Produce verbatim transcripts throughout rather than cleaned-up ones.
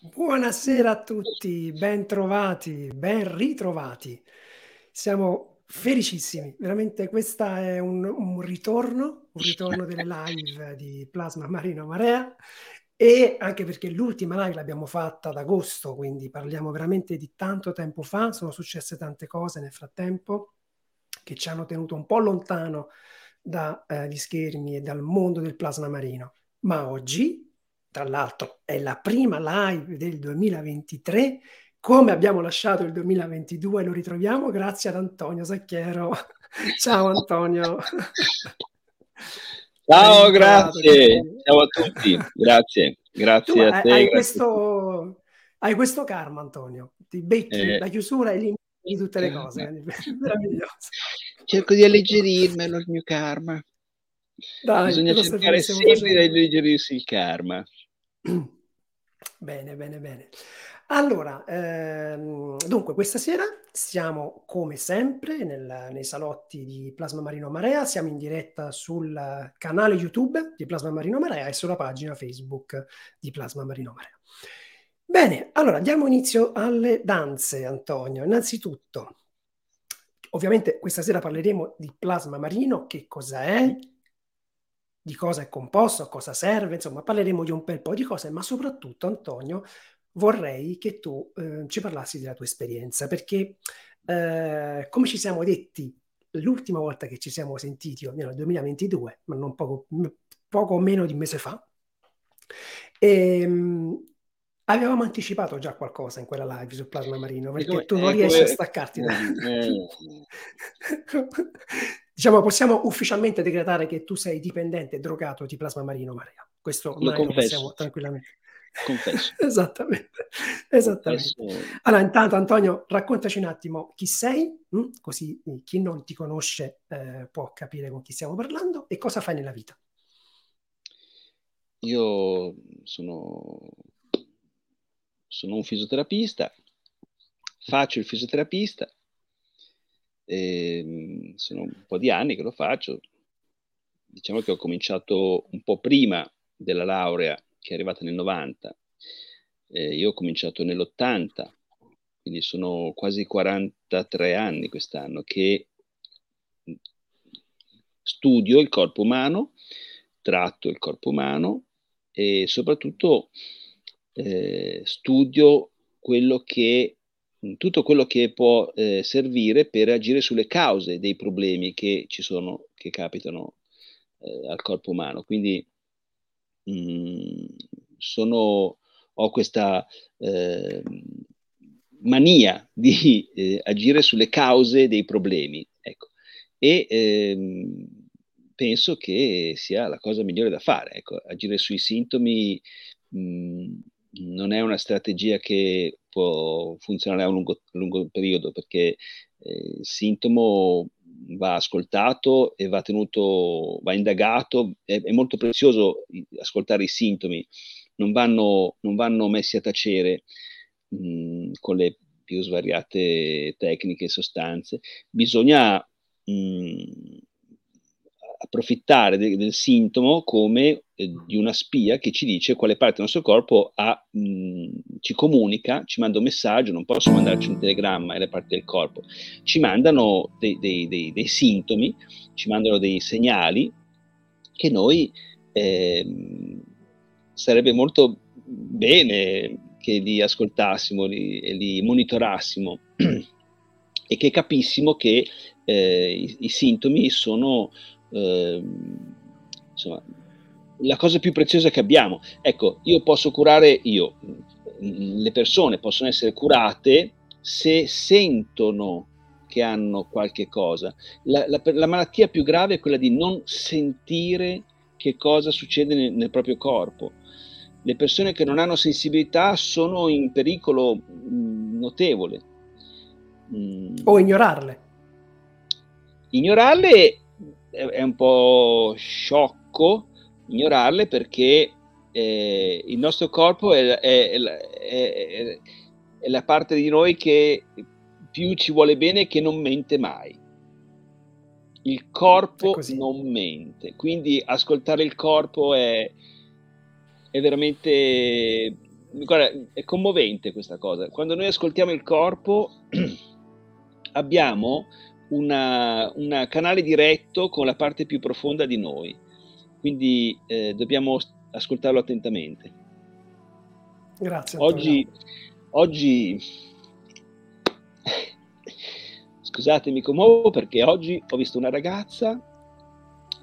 Buonasera a tutti, ben trovati, ben ritrovati. Siamo felicissimi, veramente questo è un, un ritorno, un ritorno delle live di Plasma Marino Marea, e anche perché l'ultima live l'abbiamo fatta ad agosto, quindi parliamo veramente di tanto tempo fa. Sono successe tante cose nel frattempo che ci hanno tenuto un po' lontano dagli eh, schermi e dal mondo del plasma marino, ma oggi, tra l'altro, è la prima live del duemilaventitré, come abbiamo lasciato il duemilaventidue, lo ritroviamo grazie ad Antonio Sacchiero. Ciao Antonio. Ciao, grazie. Ciao a tutti. Grazie, grazie tu, a hai, te. Hai questo, hai questo karma, Antonio. Ti becchi eh. la chiusura e l'inizio di tutte le cose. Eh. Meraviglioso. Cerco di alleggerirmelo, il mio karma. Dai, bisogna cercare sempre di alleggerirsi il karma. Bene, bene, bene. Allora, ehm, dunque, questa sera siamo come sempre nel, nei salotti di Plasma Marino Marea, siamo in diretta sul canale YouTube di Plasma Marino Marea e sulla pagina Facebook di Plasma Marino Marea. Bene, allora diamo inizio alle danze, Antonio. Innanzitutto, ovviamente questa sera parleremo di plasma marino, che cosa è, di cosa è composto, a cosa serve, insomma parleremo di un bel po' di cose, ma soprattutto, Antonio, vorrei che tu eh, ci parlassi della tua esperienza, perché eh, come ci siamo detti l'ultima volta che ci siamo sentiti, almeno nel duemilaventidue, ma non poco, poco o meno di un mese fa, ehm, avevamo anticipato già qualcosa in quella live sul plasma marino, perché come, tu non eh, riesci come... a staccarti da... Eh. Diciamo, possiamo ufficialmente decretare che tu sei dipendente drogato di plasma marino marea. Questo lo confesso. Lo possiamo tranquillamente. confesso. Esattamente, esattamente. Confesso. Allora, intanto Antonio, raccontaci un attimo chi sei, mh? così mh, chi non ti conosce eh, può capire con chi stiamo parlando, e cosa fai nella vita. Io sono, sono un fisioterapista, faccio il fisioterapista, e sono un po' di anni che lo faccio. Diciamo che ho cominciato un po' prima della laurea, che è arrivata nel novanta. Eh, io ho cominciato nell'ottanta, quindi sono quasi quarantatré anni quest'anno che studio il corpo umano, tratto il corpo umano e soprattutto eh, studio quello che tutto quello che può eh, servire per agire sulle cause dei problemi che ci sono, che capitano eh, al corpo umano. Quindi mh, sono, ho questa eh, mania di eh, agire sulle cause dei problemi, ecco, e eh, penso che sia la cosa migliore da fare, ecco. Agire sui sintomi mh, non è una strategia che può funzionare a un lungo, lungo periodo, perché eh, il sintomo va ascoltato e va tenuto, va indagato, è, è molto prezioso ascoltare i sintomi, non vanno, non vanno messi a tacere mh, con le più svariate tecniche e sostanze. Bisogna mh, approfittare de- del sintomo come eh, di una spia che ci dice quale parte del nostro corpo ha, mh, ci comunica, ci manda un messaggio. Non posso mandarci un telegramma alle parti del corpo, ci mandano dei, dei, dei, dei sintomi, ci mandano dei segnali che noi eh, sarebbe molto bene che li ascoltassimo, li, li monitorassimo e che capissimo che eh, i, i sintomi sono Eh, insomma, la cosa più preziosa che abbiamo. Ecco, io posso curare io, le persone possono essere curate se sentono che hanno qualche cosa. La, la, la malattia più grave è quella di non sentire che cosa succede nel, nel proprio corpo. Le persone che non hanno sensibilità sono in pericolo mh, notevole. Mm. O ignorarle. Ignorarle è un po' sciocco ignorarle, perché eh, il nostro corpo è, è, è, è la parte di noi che più ci vuole bene e che non mente mai. Il corpo non mente, quindi ascoltare il corpo è, è veramente, guarda, è commovente questa cosa. Quando noi ascoltiamo il corpo abbiamo un canale diretto con la parte più profonda di noi, quindi eh, dobbiamo ascoltarlo attentamente. Grazie. Oggi, oggi, scusate, mi commuovo perché oggi ho visto una ragazza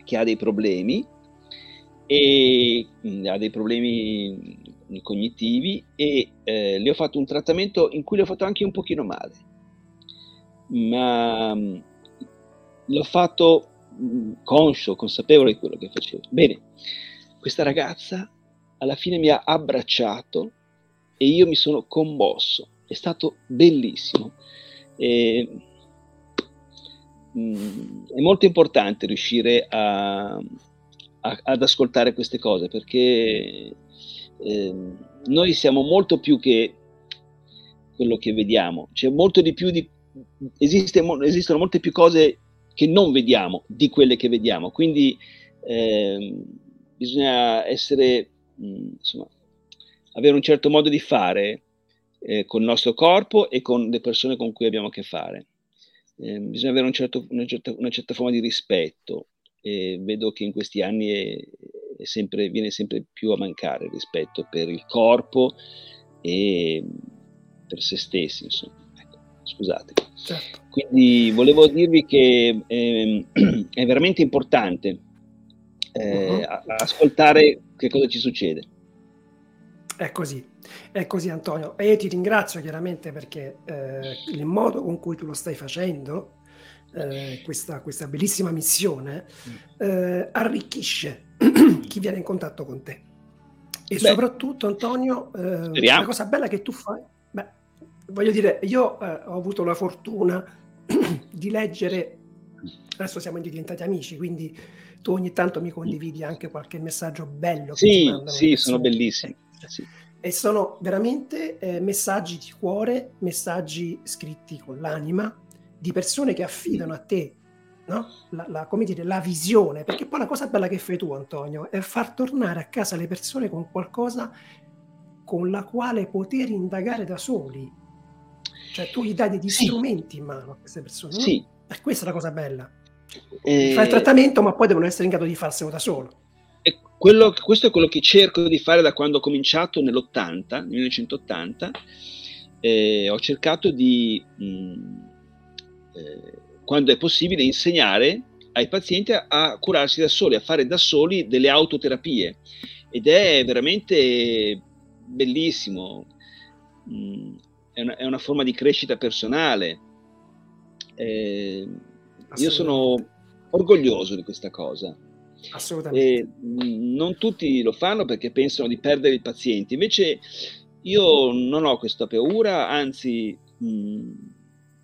che ha dei problemi, e ha dei problemi cognitivi, e eh, le ho fatto un trattamento in cui le ho fatto anche un pochino male. Ma mh, l'ho fatto mh, conscio, consapevole di quello che facevo. Bene, questa ragazza alla fine mi ha abbracciato e io mi sono commosso. È stato bellissimo. E, mh, è molto importante riuscire a, a, ad ascoltare queste cose, perché eh, noi siamo molto più che quello che vediamo, c'è molto di più di Esiste, esistono molte più cose che non vediamo di quelle che vediamo, quindi eh, bisogna essere, mh, insomma, avere un certo modo di fare eh, con il nostro corpo e con le persone con cui abbiamo a che fare. Eh, bisogna avere un certo, una, certa, una certa forma di rispetto, e vedo che in questi anni è, è sempre, viene sempre più a mancare il rispetto per il corpo e per se stessi, insomma. Scusate. Certo. Quindi volevo dirvi che eh, è veramente importante eh, uh-huh. a- ascoltare che cosa ci succede. È così, è così Antonio. E io ti ringrazio chiaramente perché eh, il modo con cui tu lo stai facendo, eh, questa, questa bellissima missione, eh, arricchisce chi viene in contatto con te. E beh, soprattutto, Antonio, eh, la cosa bella che tu fai, beh, voglio dire, io eh, ho avuto la fortuna di leggere, adesso siamo diventati amici, quindi tu ogni tanto mi condividi anche qualche messaggio bello che sì, mandano, sì, sono bellissimi, sì. E sono veramente eh, messaggi di cuore, messaggi scritti con l'anima, di persone che affidano a te, no? La, la, come dire, la visione, perché poi la cosa bella che fai tu, Antonio, è far tornare a casa le persone con qualcosa con la quale poter indagare da soli, cioè tu gli dai degli sì. strumenti in mano a queste persone, no? Sì. E questa è la cosa bella, eh, fai il trattamento ma poi devono essere in grado di farselo da solo. E quello, questo è quello che cerco di fare da quando ho cominciato nell'ottanta, nel millenovecentottanta, eh, ho cercato di mh, eh, quando è possibile insegnare ai pazienti a, a curarsi da soli, a fare da soli delle autoterapie, ed è veramente bellissimo, mm, è, una, è una forma di crescita personale, eh, io sono orgoglioso di questa cosa. Assolutamente. E, mm, non tutti lo fanno perché pensano di perdere i pazienti, invece io non ho questa paura, anzi mm,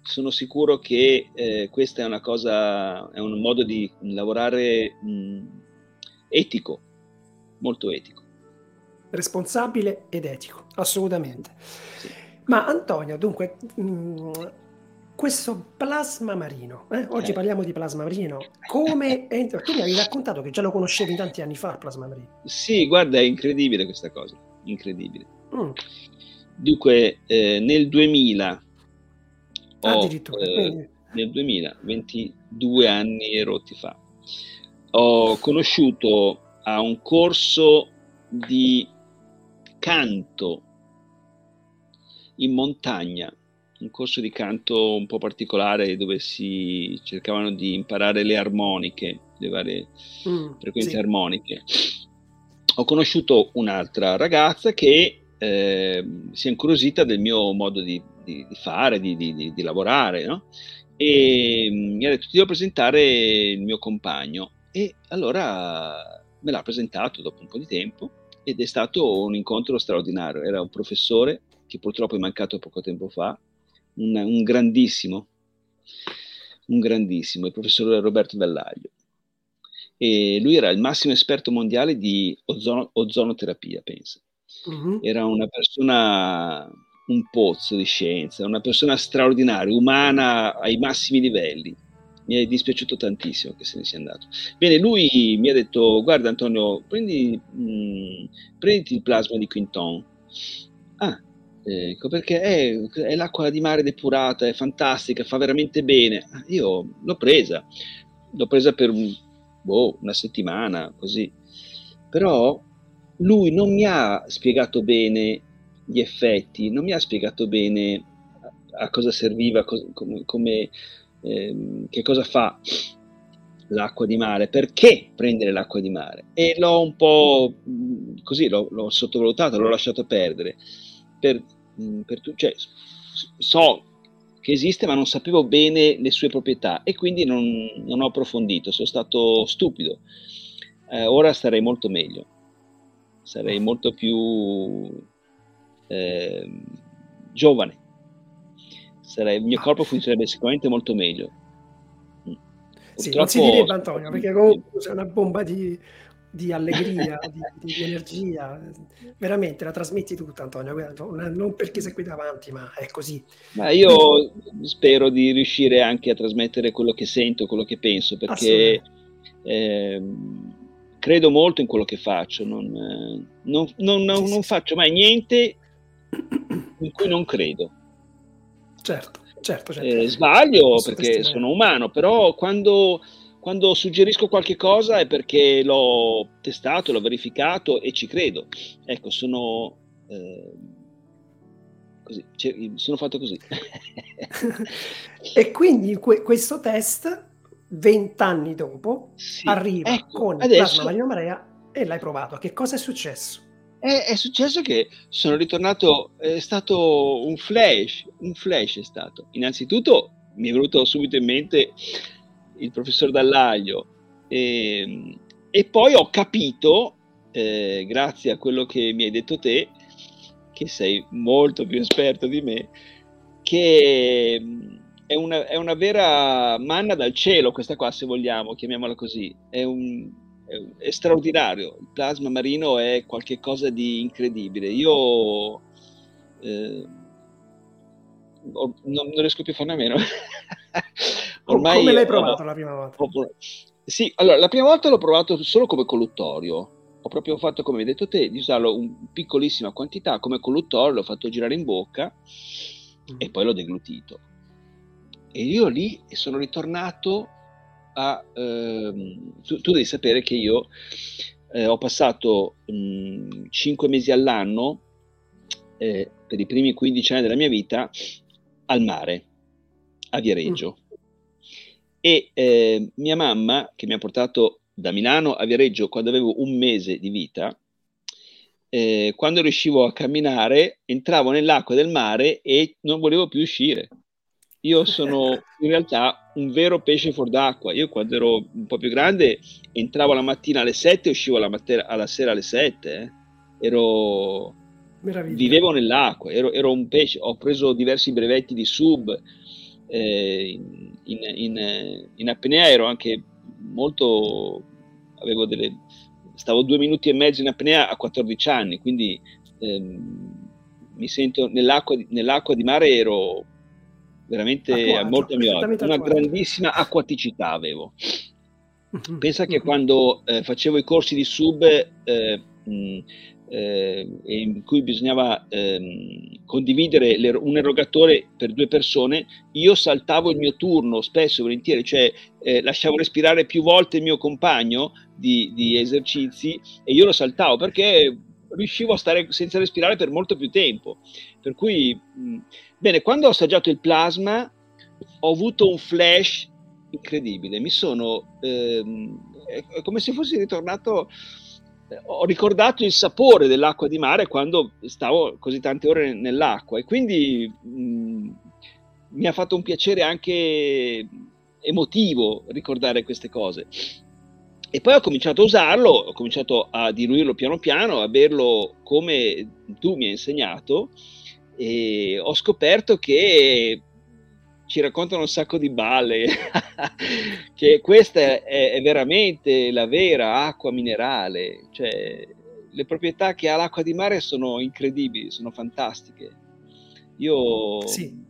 sono sicuro che eh, questa è una cosa, è un modo di lavorare mh, etico, molto etico. Responsabile ed etico, assolutamente. Sì. Ma Antonio, dunque, mh, questo plasma marino, eh? oggi eh. parliamo di plasma marino, come è, tu mi avevi raccontato che già lo conoscevi tanti anni fa il plasma marino. Sì, guarda, è incredibile questa cosa, incredibile. Mm. Dunque, eh, nel duemila, Ho, eh, nel duemilaventidue anni e rotti fa, ho conosciuto a un corso di canto in montagna, un corso di canto un po' particolare dove si cercavano di imparare le armoniche, le varie mm, frequenze sì. armoniche. Ho conosciuto un'altra ragazza che eh, si è incuriosita del mio modo di Di, di fare, di, di, di lavorare, no? E mi ha detto: ti devo presentare il mio compagno. E allora me l'ha presentato dopo un po' di tempo ed è stato un incontro straordinario. Era un professore che purtroppo è mancato poco tempo fa, un, un grandissimo, un grandissimo, il professor Roberto Dall'Aglio. E lui era il massimo esperto mondiale di ozono, ozonoterapia, pensa. Mm-hmm. Era una persona... un pozzo di scienza, una persona straordinaria, umana ai massimi livelli. Mi è dispiaciuto tantissimo che se ne sia andato. Bene, lui mi ha detto: guarda Antonio, prendi, mh, prenditi il plasma di Quinton. Ah, ecco, perché è, è l'acqua di mare depurata, è fantastica, fa veramente bene. Ah, io l'ho presa, l'ho presa per un, boh, una settimana, così. Però lui non mi ha spiegato bene gli effetti, non mi ha spiegato bene a cosa serviva, come, come ehm, che cosa fa l'acqua di mare, perché prendere l'acqua di mare, e l'ho un po' così, l'ho, l'ho sottovalutato, l'ho lasciato perdere, per, per, cioè, so che esiste ma non sapevo bene le sue proprietà e quindi non, non ho approfondito, sono stato stupido, eh, ora starei molto meglio, sarei molto più... Eh, giovane, sarei, il mio corpo funzionerebbe sicuramente molto meglio. Sì, non si direbbe, Antonio, perché comunque sei una bomba di, di allegria, di, di energia, veramente la trasmetti tutta, Antonio, non perché sei qui davanti, ma è così. Ma io spero di riuscire anche a trasmettere quello che sento, quello che penso, perché eh, credo molto in quello che faccio, non, non, non, non, non faccio mai niente in cui non credo. Certo, certo, certo. Eh, sbaglio so perché testimoniare. Sono umano, però quando, quando suggerisco qualche cosa è perché l'ho testato, l'ho verificato e ci credo. Ecco, sono eh, così, sono fatto così. E quindi que- questo test vent'anni dopo sì, arriva ecco, con il adesso... plasma marino marea e l'hai provato. Che cosa è successo? È successo che sono ritornato, è stato un flash, un flash è stato. Innanzitutto mi è venuto subito in mente il professor Dall'Aglio e, e poi ho capito eh, grazie a quello che mi hai detto te, che sei molto più esperto di me, che è una, è una vera manna dal cielo questa qua, se vogliamo, chiamiamola così. È un... è straordinario, il plasma marino è qualcosa di incredibile. Io eh, non, non riesco più a farne a meno. Ormai, come l'hai provato ho, la prima volta? Ho, sì, allora la prima volta l'ho provato solo come colluttorio. Ho proprio fatto, come hai detto te, di usarlo in piccolissima quantità come colluttorio, l'ho fatto girare in bocca mm. e poi l'ho deglutito. E io lì sono ritornato a, ehm, tu, tu devi sapere che io eh, ho passato mh, cinque mesi all'anno eh, per i primi quindici anni della mia vita al mare, a Viareggio, mm. e eh, mia mamma, che mi ha portato da Milano a Viareggio quando avevo un mese di vita, eh, quando riuscivo a camminare entravo nell'acqua del mare e non volevo più uscire. Io sono in realtà un vero pesce fuor d'acqua. Io quando ero un po' più grande entravo la mattina alle sette e uscivo alla, mater- alla sera alle sette. Eh. Ero vivevo nell'acqua, ero, ero un pesce. Ho preso diversi brevetti di sub. Eh, in, in, in, in apnea ero anche molto. Avevo delle. Stavo due minuti e mezzo in apnea a quattordici anni, quindi ehm, mi sento nell'acqua, nell'acqua di mare ero veramente acquaggio, molto a mio agio, una grandissima acquaticità avevo. Mm-hmm. Pensa che mm-hmm. quando eh, facevo i corsi di sub eh, mh, eh, in cui bisognava eh, condividere le, un erogatore per due persone, io saltavo il mio turno spesso e volentieri, cioè eh, lasciavo respirare più volte il mio compagno di, di esercizi e io lo saltavo perché riuscivo a stare senza respirare per molto più tempo. Per cui, mh, bene, quando ho assaggiato il plasma ho avuto un flash incredibile, mi sono, ehm, è, è come se fossi ritornato, eh, ho ricordato il sapore dell'acqua di mare quando stavo così tante ore nell'acqua e quindi mh, mi ha fatto un piacere anche emotivo ricordare queste cose. E poi ho cominciato a usarlo, ho cominciato a diluirlo piano piano, a berlo come tu mi hai insegnato e ho scoperto che ci raccontano un sacco di balle, che questa è, è veramente la vera acqua minerale, cioè le proprietà che ha l'acqua di mare sono incredibili, sono fantastiche. Io... sì.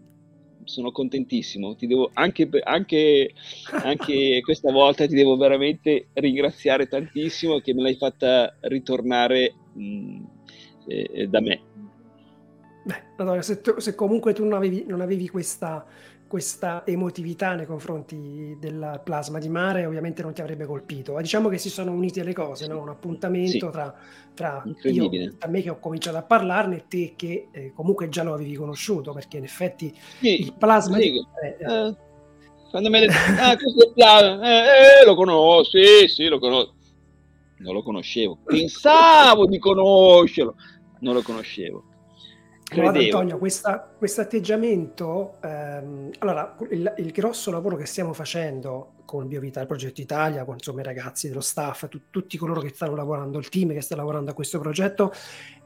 Sono contentissimo, ti devo anche, anche, anche questa volta ti devo veramente ringraziare tantissimo che me l'hai fatta ritornare mh, eh, da me. Beh, Antonio, se, tu, se comunque tu non avevi, non avevi questa, questa emotività nei confronti del plasma di mare, ovviamente non ti avrebbe colpito. Diciamo che si sono unite le cose, no? Un appuntamento sì. tra, tra io, tra me che ho cominciato a parlarne e te che eh, comunque già lo avevi conosciuto, perché in effetti sì, il plasma sì. di mare... Eh, eh, quando me detto, ah, questo è il plasma, eh, eh, lo conosco, sì, sì, lo conosco. Non lo conoscevo, pensavo di conoscerlo, non lo conoscevo. Guarda, Antonio, questo atteggiamento, ehm, allora il, il grosso lavoro che stiamo facendo con Bio Vita, il Progetto Italia, con insomma, i ragazzi dello staff, tu, tutti coloro che stanno lavorando, il team che sta lavorando a questo progetto,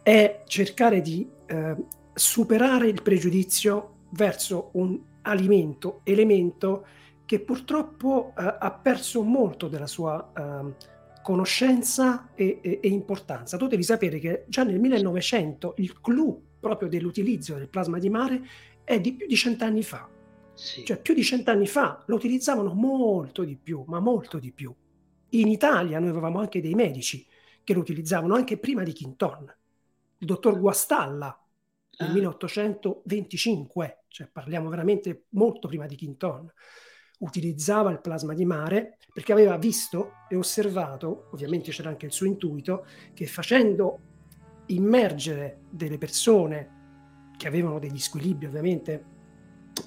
è cercare di eh, superare il pregiudizio verso un alimento, elemento che purtroppo eh, ha perso molto della sua eh, conoscenza e, e, e importanza. Tu devi sapere che già nel millenovecento il clou proprio dell'utilizzo del plasma di mare è di più di cent'anni fa. Sì. Cioè più di cent'anni fa lo utilizzavano molto di più, ma molto di più. In Italia noi avevamo anche dei medici che lo utilizzavano anche prima di Quinton. Il dottor Guastalla nel ah. milleottocentoventicinque, cioè parliamo veramente molto prima di Quinton, utilizzava il plasma di mare perché aveva visto e osservato, ovviamente c'era anche il suo intuito, che facendo immergere delle persone che avevano degli squilibri ovviamente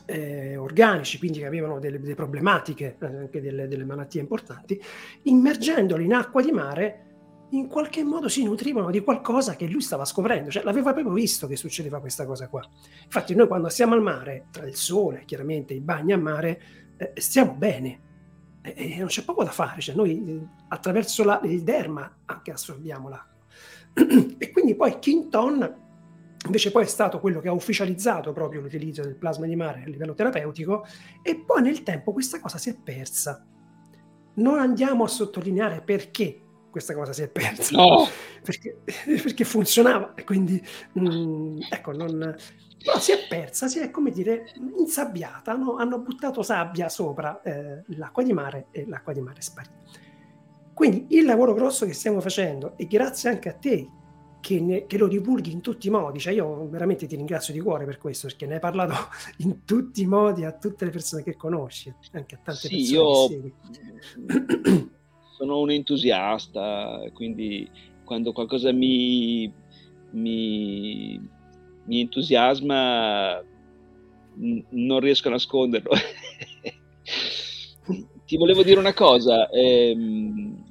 eh, organici, quindi che avevano delle, delle problematiche, anche delle, delle malattie importanti, immergendoli in acqua di mare in qualche modo si nutrivano di qualcosa che lui stava scoprendo, cioè l'aveva proprio visto che succedeva questa cosa qua. Infatti noi quando siamo al mare, tra il sole, chiaramente i bagni a mare, eh, stiamo bene. E eh, non c'è poco da fare, cioè noi eh, attraverso la, il derma anche assorbiamo l'acqua. E quindi poi Quinton invece poi è stato quello che ha ufficializzato proprio l'utilizzo del plasma di mare a livello terapeutico, e poi nel tempo questa cosa si è persa. Non andiamo a sottolineare perché questa cosa si è persa, no. perché, perché funzionava, e quindi mh, ecco, non, però si è persa, si è, come dire, insabbiata, no? Hanno buttato sabbia sopra eh, l'acqua di mare, e l'acqua di mare è sparita. Quindi il lavoro grosso che stiamo facendo, e grazie anche a te che, ne, che lo divulghi in tutti i modi, cioè io veramente ti ringrazio di cuore per questo, perché ne hai parlato in tutti i modi a tutte le persone che conosci, anche a tante sì, persone io... che segui. Sono un entusiasta, quindi quando qualcosa mi, mi, mi entusiasma n- non riesco a nasconderlo. Ti volevo dire una cosa, ehm,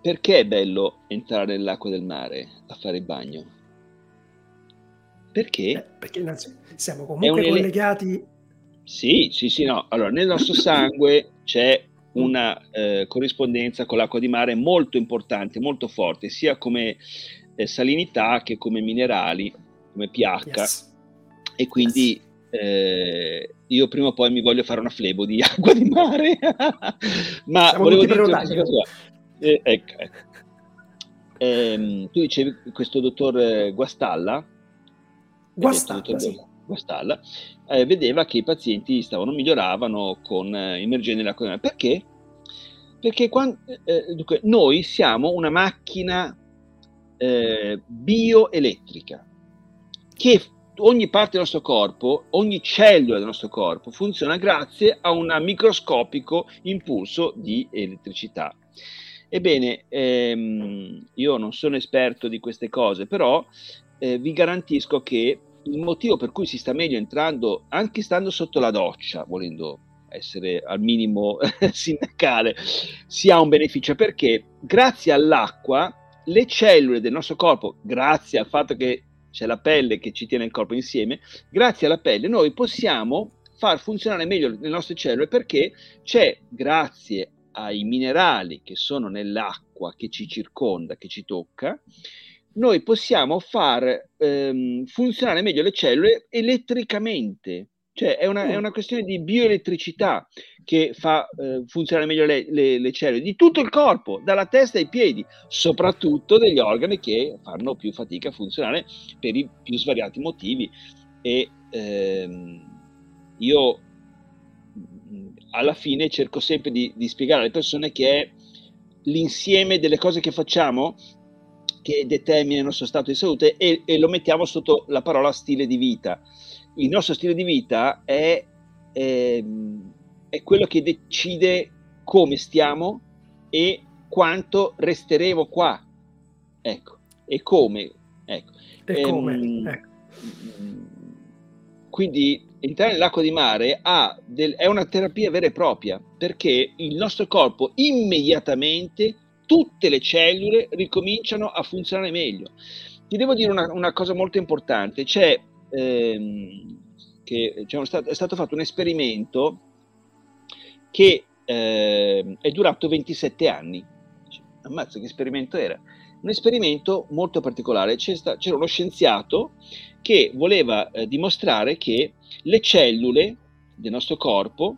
perché è bello entrare nell'acqua del mare a fare il bagno? Perché? Eh, perché siamo comunque ele- collegati... Sì, sì, sì, no. Allora, nel nostro sangue c'è una eh, corrispondenza con l'acqua di mare molto importante, molto forte, sia come eh, salinità che come minerali, come pH. Yes. E quindi yes. eh, io prima o poi mi voglio fare una flebo di acqua di mare. Ma siamo, volevo dire una cosa. Eh, ecco, ecco. Eh, tu dicevi questo dottor Guastalla. Guastalla, detto, dottor sì. Guastalla, eh, vedeva che i pazienti stavano miglioravano con eh, immergendo nell'acqua di mare. Perché? Perché quando, eh, dunque, noi siamo una macchina eh, bioelettrica, che ogni parte del nostro corpo, ogni cellula del nostro corpo funziona grazie a un microscopico impulso di elettricità. Ebbene, ehm, io non sono esperto di queste cose, però eh, vi garantisco che il motivo per cui si sta meglio entrando, anche stando sotto la doccia, volendo essere al minimo sindacale, si ha un beneficio, perché grazie all'acqua le cellule del nostro corpo, grazie al fatto che c'è la pelle che ci tiene il corpo insieme, grazie alla pelle noi possiamo far funzionare meglio le nostre cellule, perché c'è, grazie ai minerali che sono nell'acqua che ci circonda, che ci tocca, noi possiamo far ehm, funzionare meglio le cellule elettricamente, cioè è una, è una questione di bioelettricità che fa eh, funzionare meglio le, le, le cellule di tutto il corpo, dalla testa ai piedi, soprattutto degli organi che fanno più fatica a funzionare per i più svariati motivi. E ehm, io alla fine cerco sempre di, di spiegare alle persone che è l'insieme delle cose che facciamo che determina il nostro stato di salute, e, e lo mettiamo sotto la parola stile di vita. Il nostro stile di vita è, è, è quello che decide come stiamo e quanto resteremo qua. Ecco, e come. Ecco. E come. Ehm, ecco. Quindi entrare nell'acqua di mare ha del, è una terapia vera e propria, perché il nostro corpo immediatamente tutte le cellule ricominciano a funzionare meglio. Ti devo dire una, una cosa molto importante, c'è, ehm, che, c'è stato, è stato fatto un esperimento che ehm, è durato ventisette anni. Ammazza, che esperimento era? Un esperimento molto particolare, c'era, c'era uno scienziato che voleva eh, dimostrare che le cellule del nostro corpo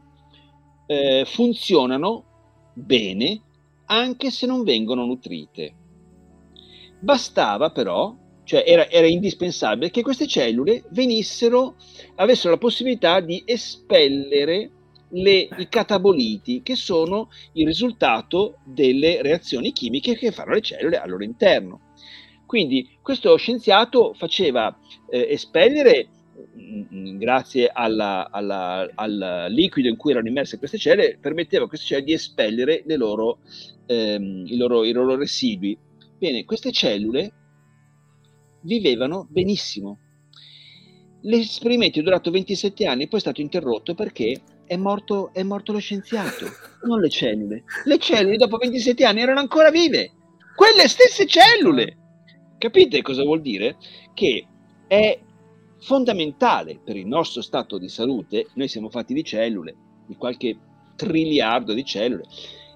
eh, funzionano bene anche se non vengono nutrite. Bastava però, cioè era, era indispensabile che queste cellule venissero, avessero la possibilità di espellere le, i cataboliti, che sono il risultato delle reazioni chimiche che fanno le cellule al loro interno. Quindi questo scienziato faceva eh, espellere, grazie alla, alla, al liquido in cui erano immerse queste cellule, permetteva a queste cellule di espellere le loro, ehm, i, loro, i loro residui. Bene, queste cellule vivevano benissimo. L'esperimento è durato ventisette anni, poi è stato interrotto perché è morto, è morto lo scienziato, non le cellule. Le cellule dopo ventisette anni erano ancora vive, quelle stesse cellule. Capite cosa vuol dire? Che è fondamentale per il nostro stato di salute. Noi siamo fatti di cellule, di qualche triliardo di cellule,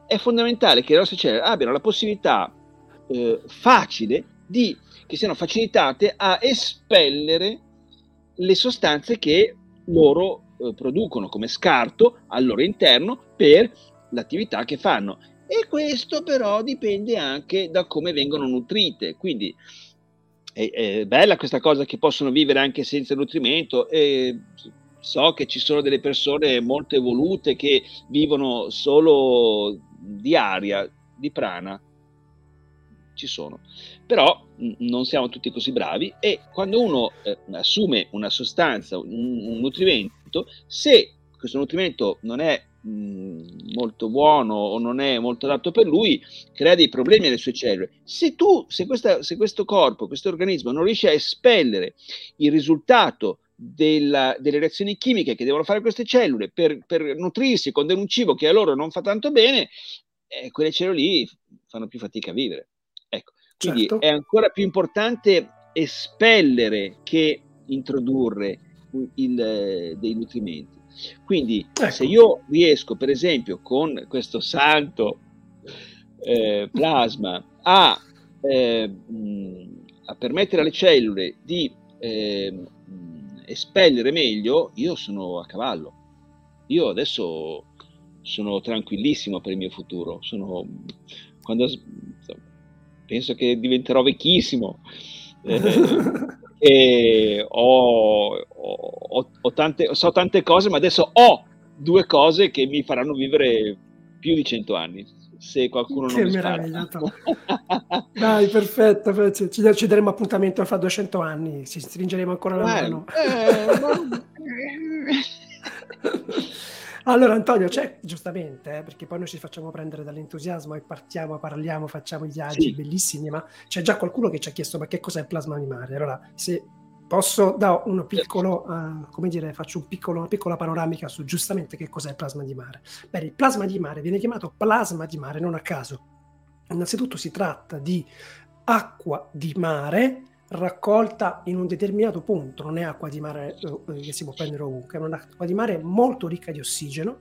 è fondamentale che le nostre cellule abbiano la possibilità eh, facile di, che siano facilitate a espellere le sostanze che loro eh, producono come scarto al loro interno per l'attività che fanno. E questo però dipende anche da come vengono nutrite, quindi è, è bella questa cosa che possono vivere anche senza nutrimento. E so che ci sono delle persone molto evolute che vivono solo di aria, di prana, ci sono, però non siamo tutti così bravi, e quando uno eh, assume una sostanza, un, un nutrimento, se questo nutrimento non è mh, molto buono o non è molto adatto per lui, crea dei problemi alle sue cellule. Se tu, se, questa, se questo corpo, questo organismo non riesce a espellere il risultato Della, delle reazioni chimiche che devono fare queste cellule per, per nutrirsi con un cibo che a loro non fa tanto bene, eh, quelle cellule lì fanno più fatica a vivere. Ecco, quindi certo, è ancora più importante espellere che introdurre il, il, dei nutrimenti. Quindi ecco, se io riesco, per esempio, con questo santo eh, plasma a, eh, a permettere alle cellule di eh, espellere meglio, io sono a cavallo. Io adesso sono tranquillissimo per il mio futuro. Sono, quando, insomma, penso che diventerò vecchissimo. Eh, e ho, ho, ho tante, so tante cose, ma adesso ho due cose che mi faranno vivere più di cento anni. Se qualcuno che non mi spara. Dai, perfetto, perfetto. Ci, ci daremo appuntamento fra duecento anni, ci stringeremo ancora la mano. Eh, ma... Allora Antonio, c'è, giustamente, eh, perché poi noi ci facciamo prendere dall'entusiasmo e partiamo, parliamo, facciamo i viaggi, sì, bellissimi, ma c'è già qualcuno che ci ha chiesto ma che cos'è il plasma animale. Allora, se posso, da un piccolo, uh, come dire, faccio un piccolo, una piccola panoramica su giustamente che cos'è il plasma di mare. Bene, il plasma di mare viene chiamato plasma di mare non a caso. Innanzitutto si tratta di acqua di mare raccolta in un determinato punto, non è acqua di mare eh, che si può prendere ovunque, è un'acqua di mare molto ricca di ossigeno,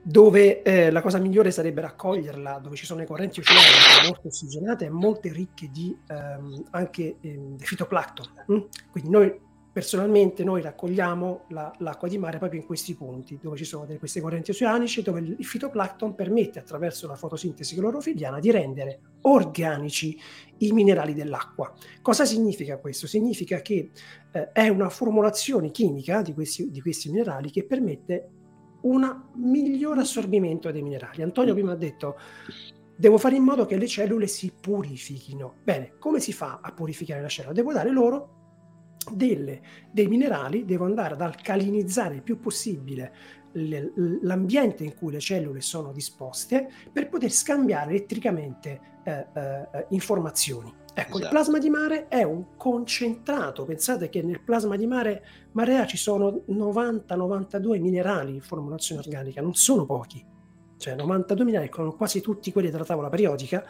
dove eh, la cosa migliore sarebbe raccoglierla dove ci sono le correnti oceaniche molto ossigenate e molte ricche di ehm, anche ehm, fitoplancton. Mm? Quindi noi personalmente noi raccogliamo la, l'acqua di mare proprio in questi punti dove ci sono delle, queste correnti oceaniche, dove il fitoplancton permette attraverso la fotosintesi clorofiliana di rendere organici i minerali dell'acqua. Cosa significa questo? Significa che eh, è una formulazione chimica di questi, di questi minerali che permette un miglior assorbimento dei minerali. Antonio prima ha detto devo fare in modo che le cellule si purifichino. Bene, come si fa a purificare la cellula? Devo dare loro delle, dei minerali, devo andare ad alcalinizzare il più possibile le, l'ambiente in cui le cellule sono disposte per poter scambiare elettricamente eh, eh, informazioni. Ecco, esatto. Il plasma di mare è un concentrato. Pensate che nel plasma di mare marea ci sono novanta novantadue minerali in formulazione organica, non sono pochi. Cioè novantadue minerali, sono quasi tutti quelli della tavola periodica,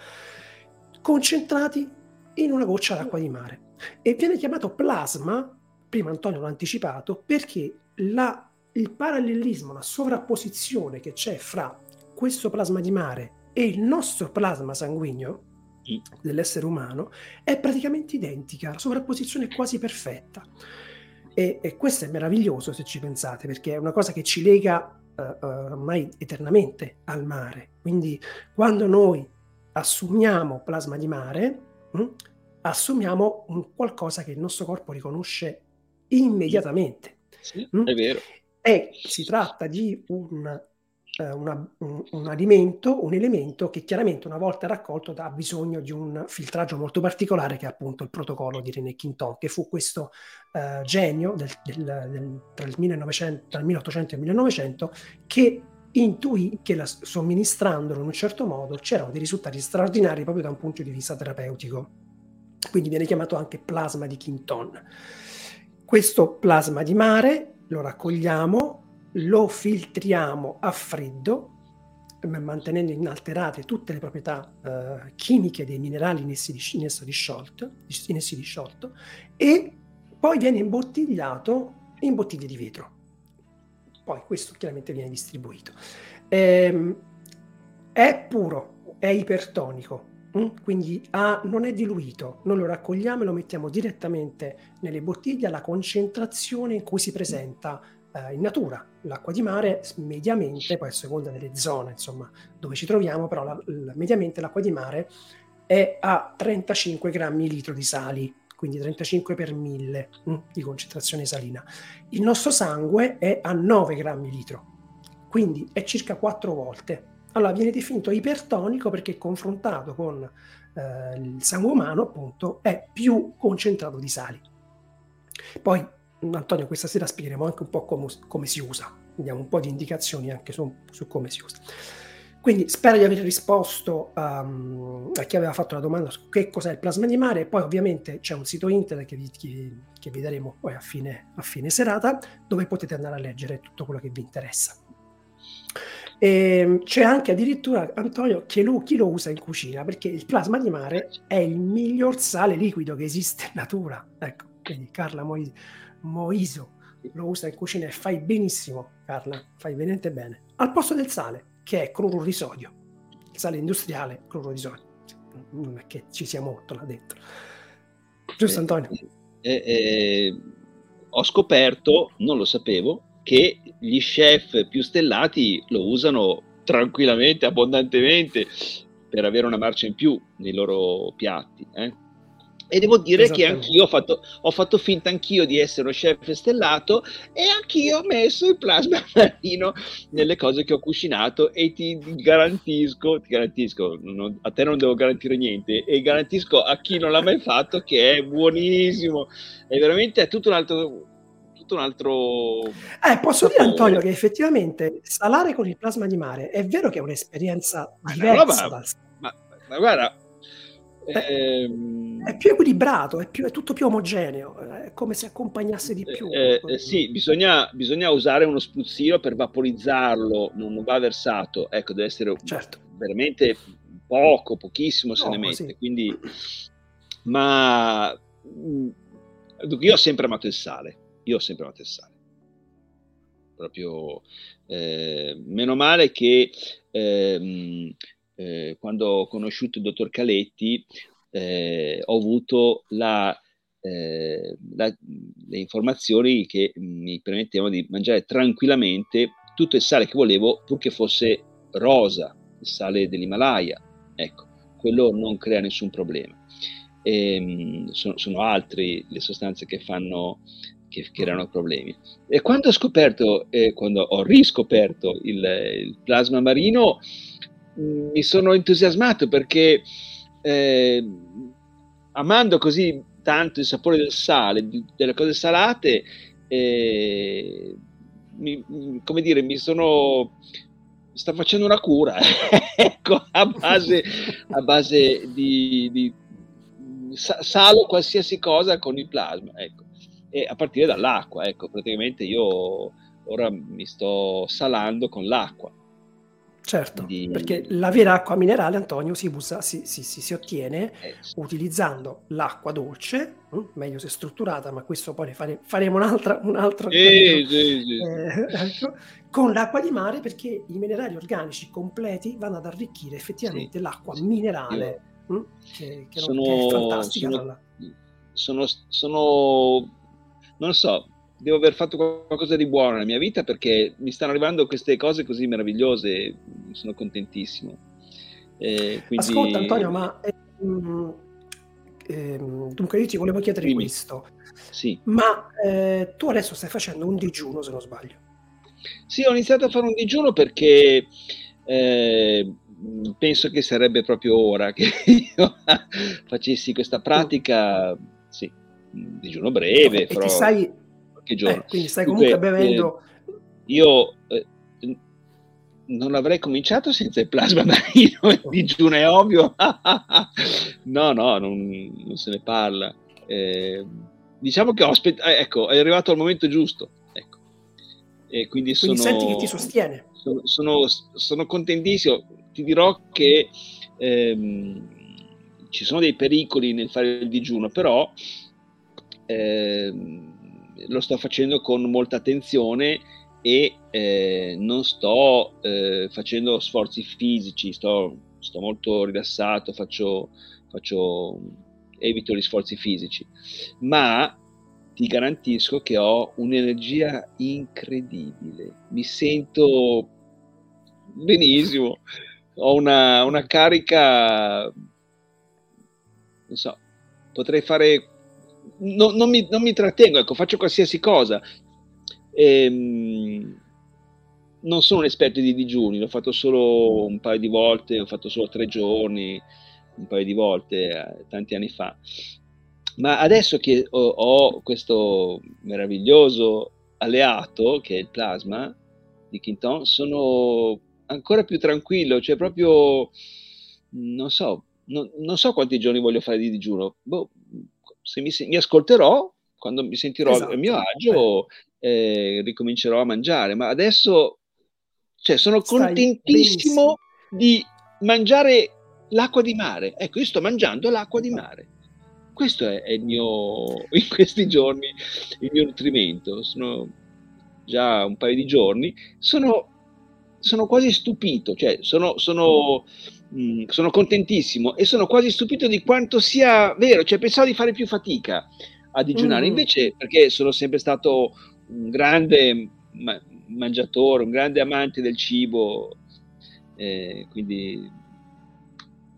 concentrati in una goccia d'acqua di mare. E viene chiamato plasma, prima Antonio l'ha anticipato, perché la, il parallelismo, la sovrapposizione che c'è fra questo plasma di mare e il nostro plasma sanguigno dell'essere umano è praticamente identica, la sovrapposizione è quasi perfetta, e, e questo è meraviglioso se ci pensate, perché è una cosa che ci lega uh, uh, ormai eternamente al mare. Quindi quando noi assumiamo plasma di mare mh, assumiamo un qualcosa che il nostro corpo riconosce immediatamente. Sì, mh? È vero. E si tratta di un Una, un, un alimento, un elemento che chiaramente una volta raccolto ha bisogno di un filtraggio molto particolare, che è appunto il protocollo di René Quinton, che fu questo uh, genio del, del, del, tra, il millenovecento, tra il milleottocento e il millenovecento, che intuì che la, somministrandolo in un certo modo c'erano dei risultati straordinari proprio da un punto di vista terapeutico. Quindi viene chiamato anche plasma di Quinton. Questo plasma di mare lo raccogliamo, lo filtriamo a freddo, mantenendo inalterate tutte le proprietà eh, chimiche dei minerali in essi, dis- in, essi disciolto, in essi disciolto, e poi viene imbottigliato in bottiglie di vetro. Poi questo chiaramente viene distribuito. Ehm, è puro, è ipertonico, quindi ah, non è diluito, noi lo raccogliamo e lo mettiamo direttamente nelle bottiglie alla concentrazione in cui si presenta eh, in natura. L'acqua di mare mediamente, poi a seconda delle zone insomma dove ci troviamo, però la, la, mediamente l'acqua di mare è a trentacinque grammi litro di sali, quindi trentacinque per mille mh, di concentrazione salina. Il nostro sangue è a nove grammi litro, quindi è circa quattro volte. Allora viene definito ipertonico perché confrontato con eh, il sangue umano, appunto, è più concentrato di sali. Poi, Antonio, questa sera spiegheremo anche un po' come, come si usa, diamo un po' di indicazioni anche su, su come si usa. Quindi spero di aver risposto um, a chi aveva fatto la domanda su che cos'è il plasma di mare. Poi ovviamente c'è un sito internet che vi, che, che vi daremo poi a fine, a fine serata, dove potete andare a leggere tutto quello che vi interessa. E c'è anche addirittura, Antonio, che lo, chi lo usa in cucina, perché il plasma di mare è il miglior sale liquido che esiste in natura. Ecco, quindi Carla Mois, Moiso lo usa in cucina e fai benissimo, Carla, fai veramente bene. Al posto del sale, che è cloruro di sodio, il sale industriale cloruro di sodio, non è che ci sia molto là dentro, giusto, eh, Antonio? Eh, eh, ho scoperto, non lo sapevo, che gli chef più stellati lo usano tranquillamente, abbondantemente, per avere una marcia in più nei loro piatti, eh? E devo dire che anch'io ho fatto, ho fatto finta anch'io di essere uno chef stellato e anch'io ho messo il plasma marino nelle cose che ho cucinato, e ti garantisco, ti garantisco non, a te non devo garantire niente, e garantisco a chi non l'ha mai fatto che è buonissimo, è veramente è tutto un altro... un altro eh, posso sapore. Dire, Antonio, che effettivamente salare con il plasma di mare è vero che è un'esperienza diversa, ma, ma, ma guarda eh, è più equilibrato, è, più, è tutto più omogeneo, è come se accompagnasse di più eh, eh, sì, bisogna, bisogna usare uno spruzzino per vaporizzarlo, non va versato, ecco, deve essere certo. Veramente poco, pochissimo, poco, se ne mette, sì. Quindi ma io ho sempre amato il sale Io ho sempre amato il sale, proprio eh, meno male che eh, eh, quando ho conosciuto il dottor Caletti eh, ho avuto la, eh, la, le informazioni che mi permettevano di mangiare tranquillamente tutto il sale che volevo, purché fosse rosa, il sale dell'Himalaya, ecco, quello non crea nessun problema. E, sono, sono altre le sostanze che fanno... Che, che erano problemi. E quando ho scoperto, eh, quando ho riscoperto il, il plasma marino, mh, mi sono entusiasmato perché eh, amando così tanto il sapore del sale, di, delle cose salate, eh, mi, come dire, mi sono sta facendo una cura, ecco, a base, a base di, di salo qualsiasi cosa con il plasma, ecco. E a partire dall'acqua, ecco, praticamente io ora mi sto salando con l'acqua. Certo, quindi... perché la vera acqua minerale, Antonio, si usa, si, si, si, si ottiene eh, sì. utilizzando l'acqua dolce, meglio se strutturata, ma questo poi ne fare, faremo un'altra, un'altra eh, sì, sì. Eh, ecco, con l'acqua di mare, perché i minerali organici completi vanno ad arricchire effettivamente sì, l'acqua sì. minerale, io... che, che, sono, che è fantastica. Sono, dalla... sono, sono... Non lo so, devo aver fatto qualcosa di buono nella mia vita perché mi stanno arrivando queste cose così meravigliose, sono contentissimo. Eh, quindi... Ascolta Antonio, ma ehm, ehm, dunque io ti volevo chiedere Dimmi. questo, sì. ma eh, tu adesso stai facendo un digiuno, se non sbaglio. Sì, ho iniziato a fare un digiuno perché eh, penso che sarebbe proprio ora che io facessi questa pratica, sì. digiuno breve, però sai, qualche giorno. Eh, quindi stai comunque Dunque, bevendo. Eh, io eh, non avrei cominciato senza il plasma marino, il digiuno è ovvio. no, no, non, non se ne parla. Eh, diciamo che ho aspett- eh, ecco, è arrivato al momento giusto. Ecco. E quindi quindi sono, senti che ti sostiene. Sono, sono, sono contentissimo. Ti dirò che ehm, ci sono dei pericoli nel fare il digiuno, però Eh, lo sto facendo con molta attenzione e eh, non sto eh, facendo sforzi fisici, sto, sto molto rilassato, faccio, faccio, evito gli sforzi fisici, ma ti garantisco che ho un'energia incredibile, mi sento benissimo, ho una, una carica, non so, potrei fare, no, non, mi, non mi trattengo, ecco, faccio qualsiasi cosa. Ehm, non sono un esperto di digiuni, l'ho fatto solo un paio di volte, ho fatto solo tre giorni, un paio di volte, eh, tanti anni fa. Ma adesso che ho, ho questo meraviglioso alleato, che è il plasma di Quinton, sono ancora più tranquillo, cioè proprio, non so, no, non so quanti giorni voglio fare di digiuno, boh, se mi, se, mi ascolterò, quando mi sentirò esatto. a mio agio, eh, ricomincerò a mangiare, ma adesso, cioè, sono Stai contentissimo benissimo. Di mangiare l'acqua di mare, ecco, io sto mangiando l'acqua di mare. Questo è, è il mio, in questi giorni, il mio nutrimento. Sono già un paio di giorni, sono, sono quasi stupito, cioè sono, sono, mh, sono contentissimo e sono quasi stupito di quanto sia vero, cioè pensavo di fare più fatica a digiunare, mm. invece, perché sono sempre stato un grande ma- mangiatore, un grande amante del cibo, eh, quindi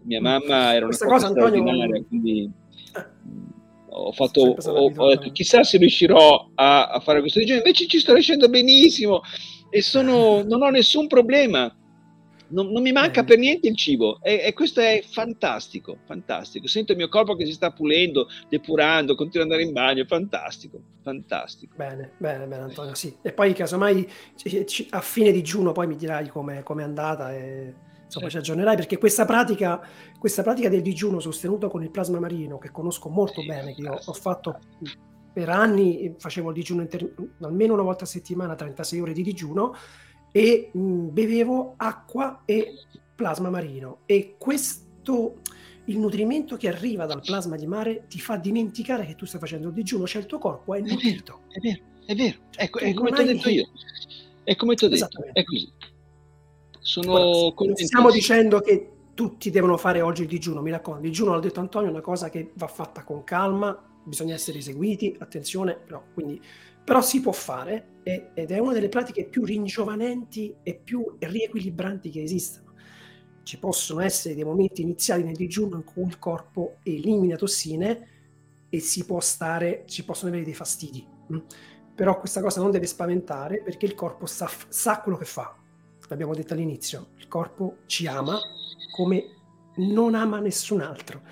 mia mamma era una cosa straordinaria, quindi... ho fatto ho, ho detto chissà se riuscirò a, a fare questo digiuno, invece ci sto riuscendo benissimo e sono non ho nessun problema, non, non mi manca eh. per niente il cibo e, e questo è fantastico, fantastico, sento il mio corpo che si sta pulendo, depurando, continuo ad andare in bagno, è fantastico, fantastico. Bene, bene, bene Antonio, sì. E poi casomai a fine digiuno poi mi dirai come è andata e insomma, ci aggiornerai, perché questa pratica, questa pratica del digiuno sostenuta con il plasma marino, che conosco molto sì, bene, che io ho fatto per anni, facevo il digiuno inter- almeno una volta a settimana, trentasei ore di digiuno, e mh, bevevo acqua e plasma marino. E questo, il nutrimento che arriva dal plasma di mare ti fa dimenticare che tu stai facendo il digiuno, cioè il tuo corpo è nutrito. È vero, è vero, è, vero. È, è come ti ho detto io, è come ti ho detto, è così. Sono non stiamo dicendo che tutti devono fare oggi il digiuno, mi raccomando, il digiuno, l'ha detto Antonio, è una cosa che va fatta con calma, bisogna essere seguiti, attenzione, però, quindi, però si può fare e, ed è una delle pratiche più ringiovanenti e più riequilibranti che esistano. Ci possono essere dei momenti iniziali nel digiuno in cui il corpo elimina tossine e si può stare, si possono avere dei fastidi, però questa cosa non deve spaventare, perché il corpo sa, sa quello che fa. L'abbiamo detto all'inizio, il corpo ci ama come non ama nessun altro,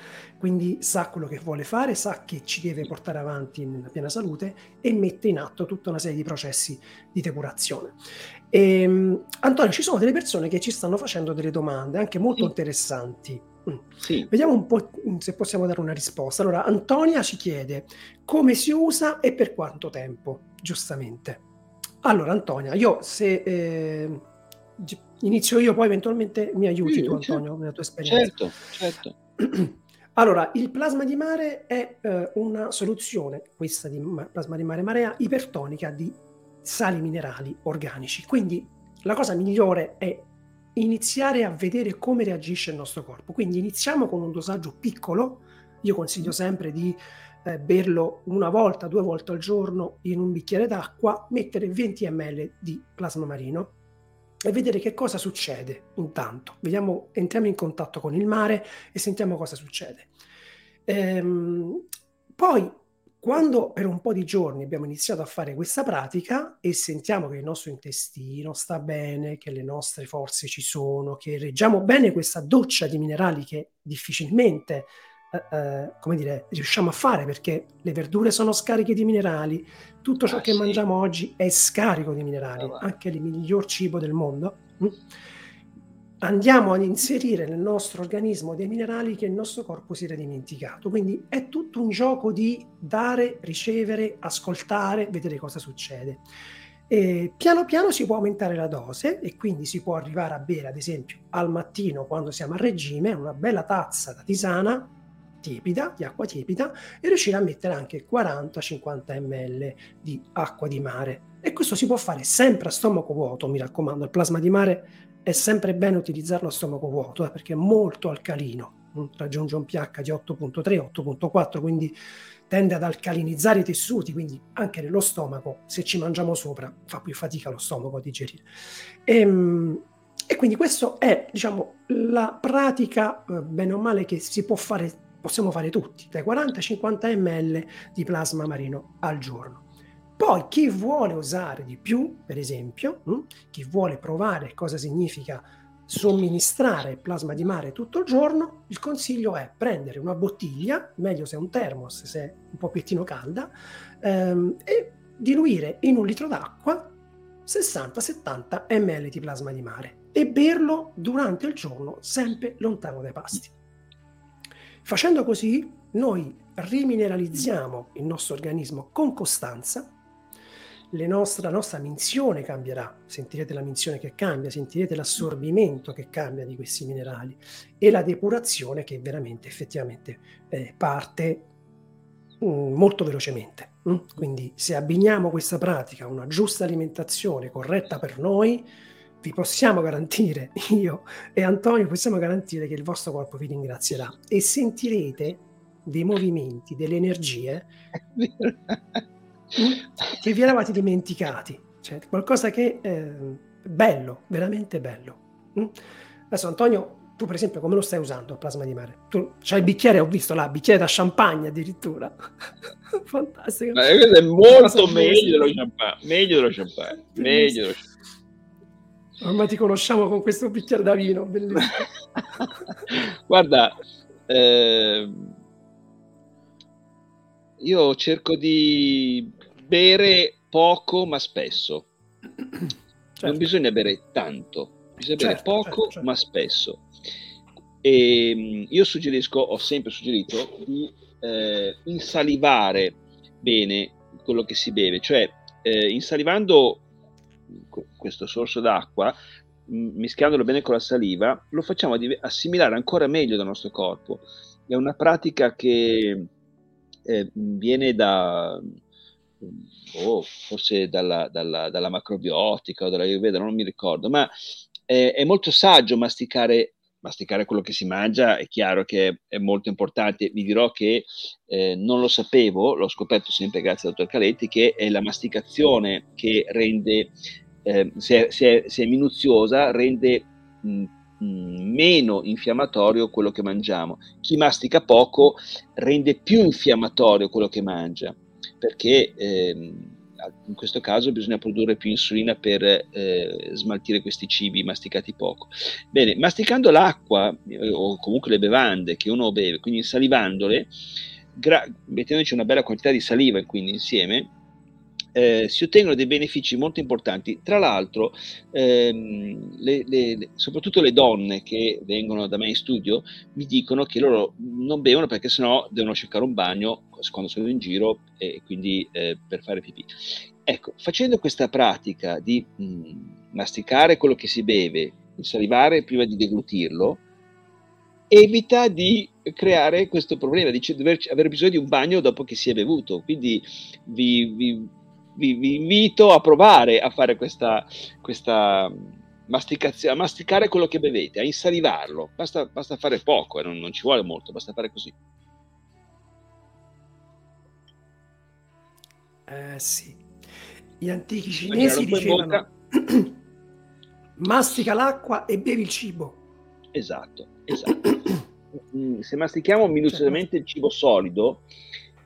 quindi sa quello che vuole fare, sa che ci deve portare avanti nella piena salute e mette in atto tutta una serie di processi di depurazione. E, Antonio, ci sono delle persone che ci stanno facendo delle domande anche molto sì. interessanti. Sì. Vediamo un po' se possiamo dare una risposta. Allora, Antonia ci chiede come si usa e per quanto tempo, giustamente. Allora, Antonia, io se... Eh, inizio io, poi eventualmente mi aiuti sì, tu Antonio certo, nella tua esperienza. Certo, certo. Allora, il plasma di mare è eh, una soluzione, questa di plasma di mare marea, ipertonica di sali minerali organici. Quindi la cosa migliore è iniziare a vedere come reagisce il nostro corpo. Quindi iniziamo con un dosaggio piccolo, io consiglio sempre di eh, berlo una volta, due volte al giorno in un bicchiere d'acqua, mettere venti millilitri di plasma marino e vedere che cosa succede intanto. Vediamo, entriamo in contatto con il mare e sentiamo cosa succede. Ehm, poi, quando per un po' di giorni abbiamo iniziato a fare questa pratica e sentiamo che il nostro intestino sta bene, che le nostre forze ci sono, che reggiamo bene questa doccia di minerali che difficilmente, eh, eh, come dire, riusciamo a fare, perché le verdure sono scariche di minerali, tutto ciò ah, che sì. mangiamo oggi è scarico di minerali, ah, anche il miglior cibo del mondo. Andiamo ad inserire nel nostro organismo dei minerali che il nostro corpo si era dimenticato. Quindi è tutto un gioco di dare, ricevere, ascoltare, vedere cosa succede. E piano piano si può aumentare la dose e quindi si può arrivare a bere, ad esempio, al mattino quando siamo a regime, una bella tazza da tisana tiepida, di acqua tiepida, e riuscire a mettere anche quaranta cinquanta millilitri di acqua di mare. E questo si può fare sempre a stomaco vuoto, mi raccomando, il plasma di mare è sempre bene utilizzarlo a stomaco vuoto, eh, perché è molto alcalino, raggiunge un pH di otto virgola tre otto virgola quattro, quindi tende ad alcalinizzare i tessuti, quindi anche nello stomaco, se ci mangiamo sopra, fa più fatica lo stomaco a digerire. E, e quindi questo è, diciamo, la pratica, bene o male, che si può fare, possiamo fare tutti, dai quaranta a cinquanta millilitri di plasma marino al giorno. Poi chi vuole usare di più, per esempio, mh, chi vuole provare cosa significa somministrare plasma di mare tutto il giorno, il consiglio è prendere una bottiglia, meglio se è un termos, se è un pochettino calda, ehm, e diluire in un litro d'acqua sessanta settanta millilitri di plasma di mare e berlo durante il giorno, sempre lontano dai pasti. Facendo così noi rimineralizziamo il nostro organismo con costanza. Le nostre, la nostra minzione cambierà, sentirete la minzione che cambia, sentirete l'assorbimento che cambia di questi minerali e la depurazione che veramente effettivamente eh, parte mh, molto velocemente. Mh? Quindi se abbiniamo questa pratica a una giusta alimentazione corretta per noi, vi possiamo garantire, io e Antonio possiamo garantire che il vostro corpo vi ringrazierà e sentirete dei movimenti, delle energie che vi eravate dimenticati, cioè qualcosa che è bello, veramente bello. Adesso Antonio, tu per esempio come lo stai usando il plasma di mare? Tu c'hai il bicchiere, ho visto là, bicchiere da champagne addirittura. Fantastico. Ma questo è molto meglio dello champagne, meglio dello champagne, meglio dello champagne. Ormai ti conosciamo con questo bicchiere da vino, bellissimo. Guarda, eh, io cerco di bere poco ma spesso, certo. Non bisogna bere tanto, bisogna certo, bere poco certo, certo. ma spesso. E io suggerisco, ho sempre suggerito, di eh, insalivare bene quello che si beve, cioè eh, insalivando questo sorso d'acqua, mischiandolo bene con la saliva, lo facciamo assimilare ancora meglio dal nostro corpo. È una pratica che eh, viene da oh, forse dalla, dalla, dalla macrobiotica o dalla Ayurveda, non mi ricordo, ma eh, è molto saggio masticare, masticare quello che si mangia, è chiaro che è, è molto importante. Vi dirò che eh, non lo sapevo, l'ho scoperto sempre grazie al dottor Caletti, che è la masticazione che rende Eh, se, se, se è minuziosa rende mh, mh, meno infiammatorio quello che mangiamo. Chi mastica poco rende più infiammatorio quello che mangia, perché eh, in questo caso bisogna produrre più insulina per eh, smaltire questi cibi masticati poco. Bene, masticando l'acqua eh, o comunque le bevande che uno beve, quindi insalivandole, gra- mettendoci una bella quantità di saliva, quindi insieme, Eh, si ottengono dei benefici molto importanti. Tra l'altro ehm, le, le, soprattutto le donne che vengono da me in studio mi dicono che loro non bevono perché sennò devono cercare un bagno quando sono in giro e quindi eh, per fare pipì. Ecco, facendo questa pratica di mh, masticare quello che si beve, insalivare prima di deglutirlo, evita di creare questo problema di c- dover, aver bisogno di un bagno dopo che si è bevuto. Quindi vi, vi Vi, vi invito a provare a fare questa, questa masticazione, a masticare quello che bevete, a insalivarlo. Basta, basta fare poco, eh, non, non ci vuole molto, basta fare così. Eh sì, gli antichi cinesi dicevano mastica l'acqua e bevi il cibo. Esatto, esatto. Se mastichiamo minuziosamente il cibo solido,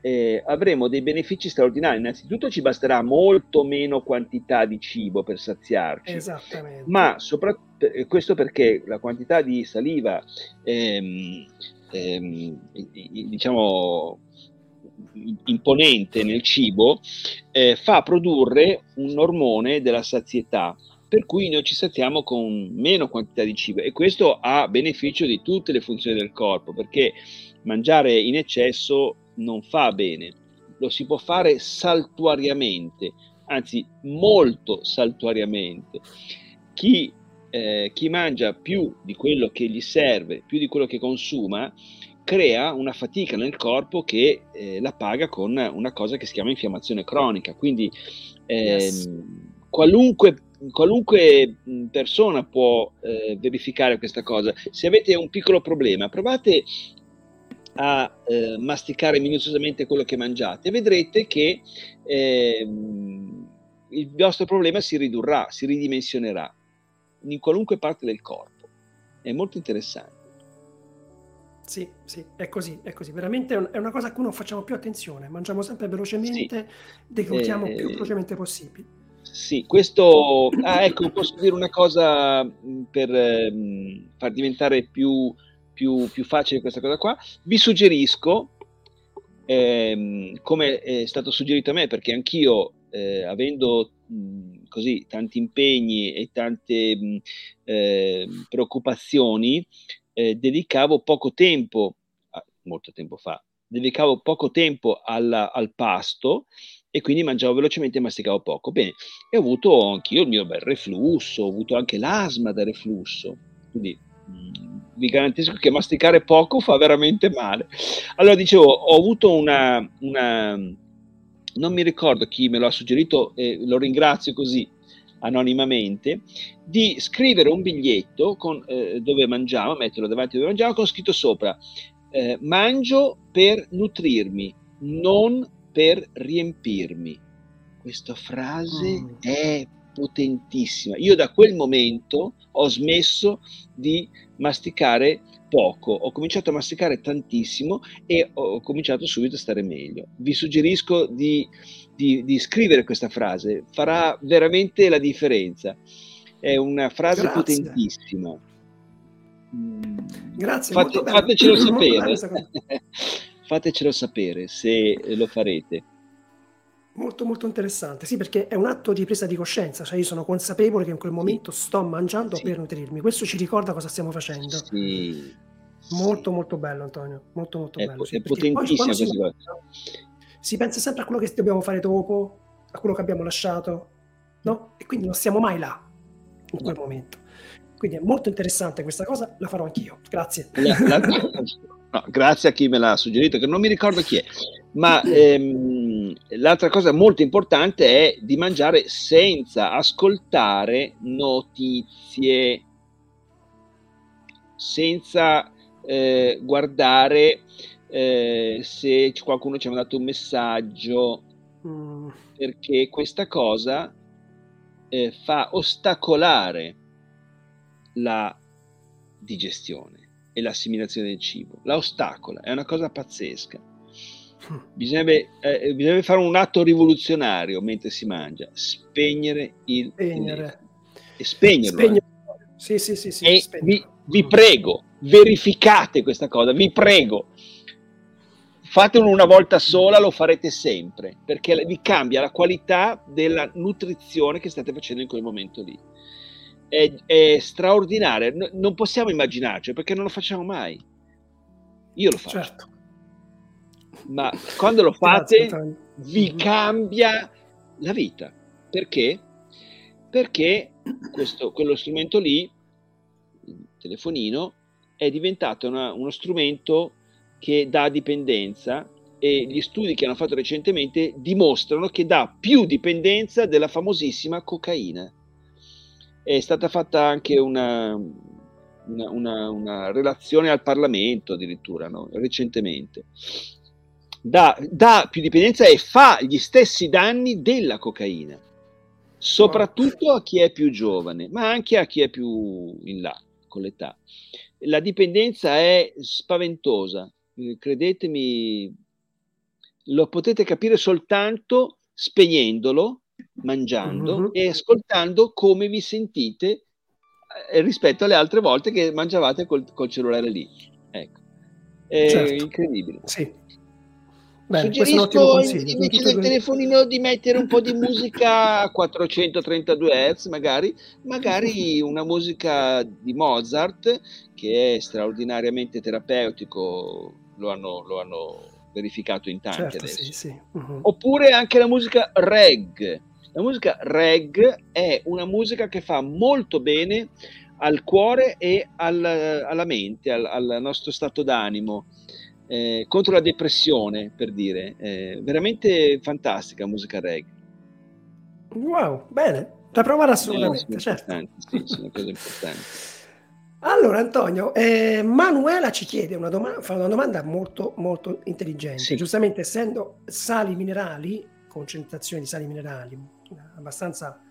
Eh, avremo dei benefici straordinari. Innanzitutto ci basterà molto meno quantità di cibo per saziarci. Esattamente. Ma soprattutto eh, questo perché la quantità di saliva ehm, ehm, diciamo imponente nel cibo eh, fa produrre un ormone della sazietà, per cui noi ci saziamo con meno quantità di cibo, e questo ha beneficio di tutte le funzioni del corpo, perché mangiare in eccesso non fa bene, lo si può fare saltuariamente, anzi molto saltuariamente. Chi, eh, chi mangia più di quello che gli serve, più di quello che consuma, crea una fatica nel corpo che eh, la paga con una cosa che si chiama infiammazione cronica. Quindi eh, yes. qualunque Qualunque persona può eh, verificare questa cosa. Se avete un piccolo problema, provate a eh, masticare minuziosamente quello che mangiate e vedrete che eh, il vostro problema si ridurrà, si ridimensionerà in qualunque parte del corpo. È molto interessante. Sì, sì, è così, è così. Veramente è una cosa a cui non facciamo più attenzione. Mangiamo sempre velocemente, sì. deglutiamo eh... più velocemente possibile. Sì, questo... Ah, ecco, posso dire una cosa per eh, far diventare più, più, più facile questa cosa qua. Vi suggerisco, eh, come è stato suggerito a me, perché anch'io, eh, avendo mh, così tanti impegni e tante mh, eh, preoccupazioni, eh, dedicavo poco tempo, ah, molto tempo fa, dedicavo poco tempo alla, al pasto, e quindi mangiavo velocemente e masticavo poco. Bene, e ho avuto anch'io il mio bel reflusso, ho avuto anche l'asma da reflusso, quindi mh, vi garantisco che masticare poco fa veramente male. Allora, dicevo, ho avuto una, una non mi ricordo chi me lo ha suggerito, eh, lo ringrazio così anonimamente, di scrivere un biglietto con, eh, dove mangiamo, metterlo davanti dove mangiamo, con scritto sopra, eh, mangio per nutrirmi, non per riempirmi. Questa frase mm. è potentissima. Io da quel momento ho smesso di masticare poco, ho cominciato a masticare tantissimo e ho cominciato subito a stare meglio. Vi suggerisco di, di, di scrivere questa frase, farà veramente la differenza. È una frase Grazie. potentissima. Grazie. Fate, fatecelo sapere. Fatecelo sapere se lo farete. Molto molto interessante, sì, perché è un atto di presa di coscienza, cioè io sono consapevole che in quel momento sì. sto mangiando sì. per nutrirmi, questo ci ricorda cosa stiamo facendo. Sì. Molto sì. molto bello, Antonio, molto molto è, bello. Sì, è potentissimo. Si, si pensa sempre a quello che dobbiamo fare dopo, a quello che abbiamo lasciato, no? E quindi non siamo mai là, in quel no. momento. Quindi è molto interessante questa cosa, la farò anch'io, grazie. La, la, no, grazie a chi me l'ha suggerito, che non mi ricordo chi è, ma ehm, l'altra cosa molto importante è di mangiare senza ascoltare notizie, senza eh, guardare eh, se qualcuno ci ha mandato un messaggio, mm. perché questa cosa eh, fa ostacolare la digestione e l'assimilazione del cibo, la ostacola, è una cosa pazzesca. Bisognerebbe, eh, bisognerebbe fare un atto rivoluzionario mentre si mangia, spegnere il spegnere. E spegnerlo. Spegnere. Eh. Sì, sì, sì, sì, e vi, vi prego, verificate questa cosa, vi prego. Fatelo una volta sola, lo farete sempre, perché vi cambia la qualità della nutrizione che state facendo in quel momento lì. È, è straordinaria, no, non possiamo immaginarci perché non lo facciamo mai. Io lo faccio, certo. ma quando lo fate Grazie, vi cambia la vita. Perché? Perché questo, quello strumento lì, il telefonino, è diventato una, uno strumento che dà dipendenza, e gli studi che hanno fatto recentemente dimostrano che dà più dipendenza della famosissima cocaina. È stata fatta anche una, una, una, una relazione al Parlamento addirittura, no? Recentemente. Dà, dà più dipendenza e fa gli stessi danni della cocaina, soprattutto a chi è più giovane, ma anche a chi è più in là con l'età. La dipendenza è spaventosa, credetemi, lo potete capire soltanto spegnendolo, mangiando mm-hmm. e ascoltando come vi sentite rispetto alle altre volte che mangiavate col, col cellulare lì. Ecco, è certo. incredibile. Sì. Bene, suggerisco invece del telefonino di mettere un po' di musica a quattrocentotrentadue hertz, magari magari una musica di Mozart, che è straordinariamente terapeutico, lo hanno, lo hanno verificato in tanti certo, adesso. Sì, sì. Uh-huh. Oppure anche la musica reggae. La musica reggae è una musica che fa molto bene al cuore e al, alla mente, al, al nostro stato d'animo, eh, contro la depressione, per dire. Eh, veramente fantastica musica reggae. Wow, bene, da provare assolutamente, eh, certo. Sì, sono cose importanti. Allora Antonio, eh, Manuela ci chiede una domanda, fa una domanda molto molto intelligente, sì. Giustamente essendo sali minerali, concentrazione di sali minerali abbastanza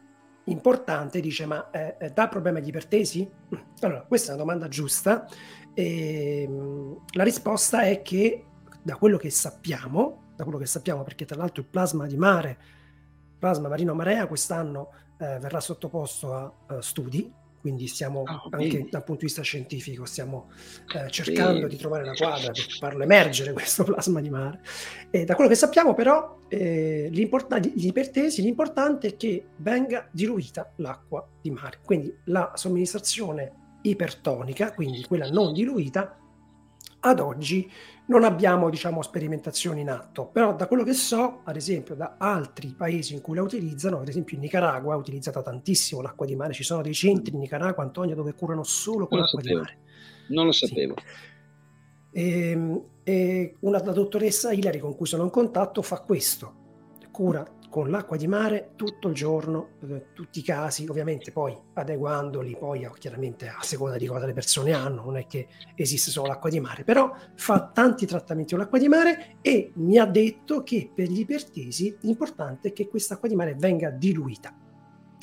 importante, dice ma eh, dà problema agli ipertesi? Allora questa è una domanda giusta, e la risposta è che da quello che sappiamo, da quello che sappiamo perché tra l'altro il plasma di mare, Plasma Marino Marea quest'anno eh, verrà sottoposto a uh, studi, quindi stiamo oh, anche dal punto di vista scientifico stiamo eh, cercando bene. Di trovare una quadra per farlo emergere questo plasma di mare. E da quello che sappiamo però, eh, l'ipertesi, l'importante è che venga diluita l'acqua di mare, quindi la somministrazione ipertonica, quindi quella non diluita, ad oggi non abbiamo diciamo sperimentazioni in atto, però da quello che so, ad esempio da altri paesi in cui la utilizzano, ad esempio in Nicaragua è utilizzata tantissimo l'acqua di mare, ci sono dei centri in Nicaragua, Antonio, dove curano solo con l'acqua di mare. Non lo sapevo. Sì. E, e una, la dottoressa Hillary con cui sono in contatto fa questo, cura con l'acqua di mare tutto il giorno, tutti i casi, ovviamente poi adeguandoli poi chiaramente a seconda di cosa le persone hanno, non è che esiste solo l'acqua di mare, però fa tanti trattamenti con l'acqua di mare e mi ha detto che per gli ipertesi l'importante è che questa acqua di mare venga diluita,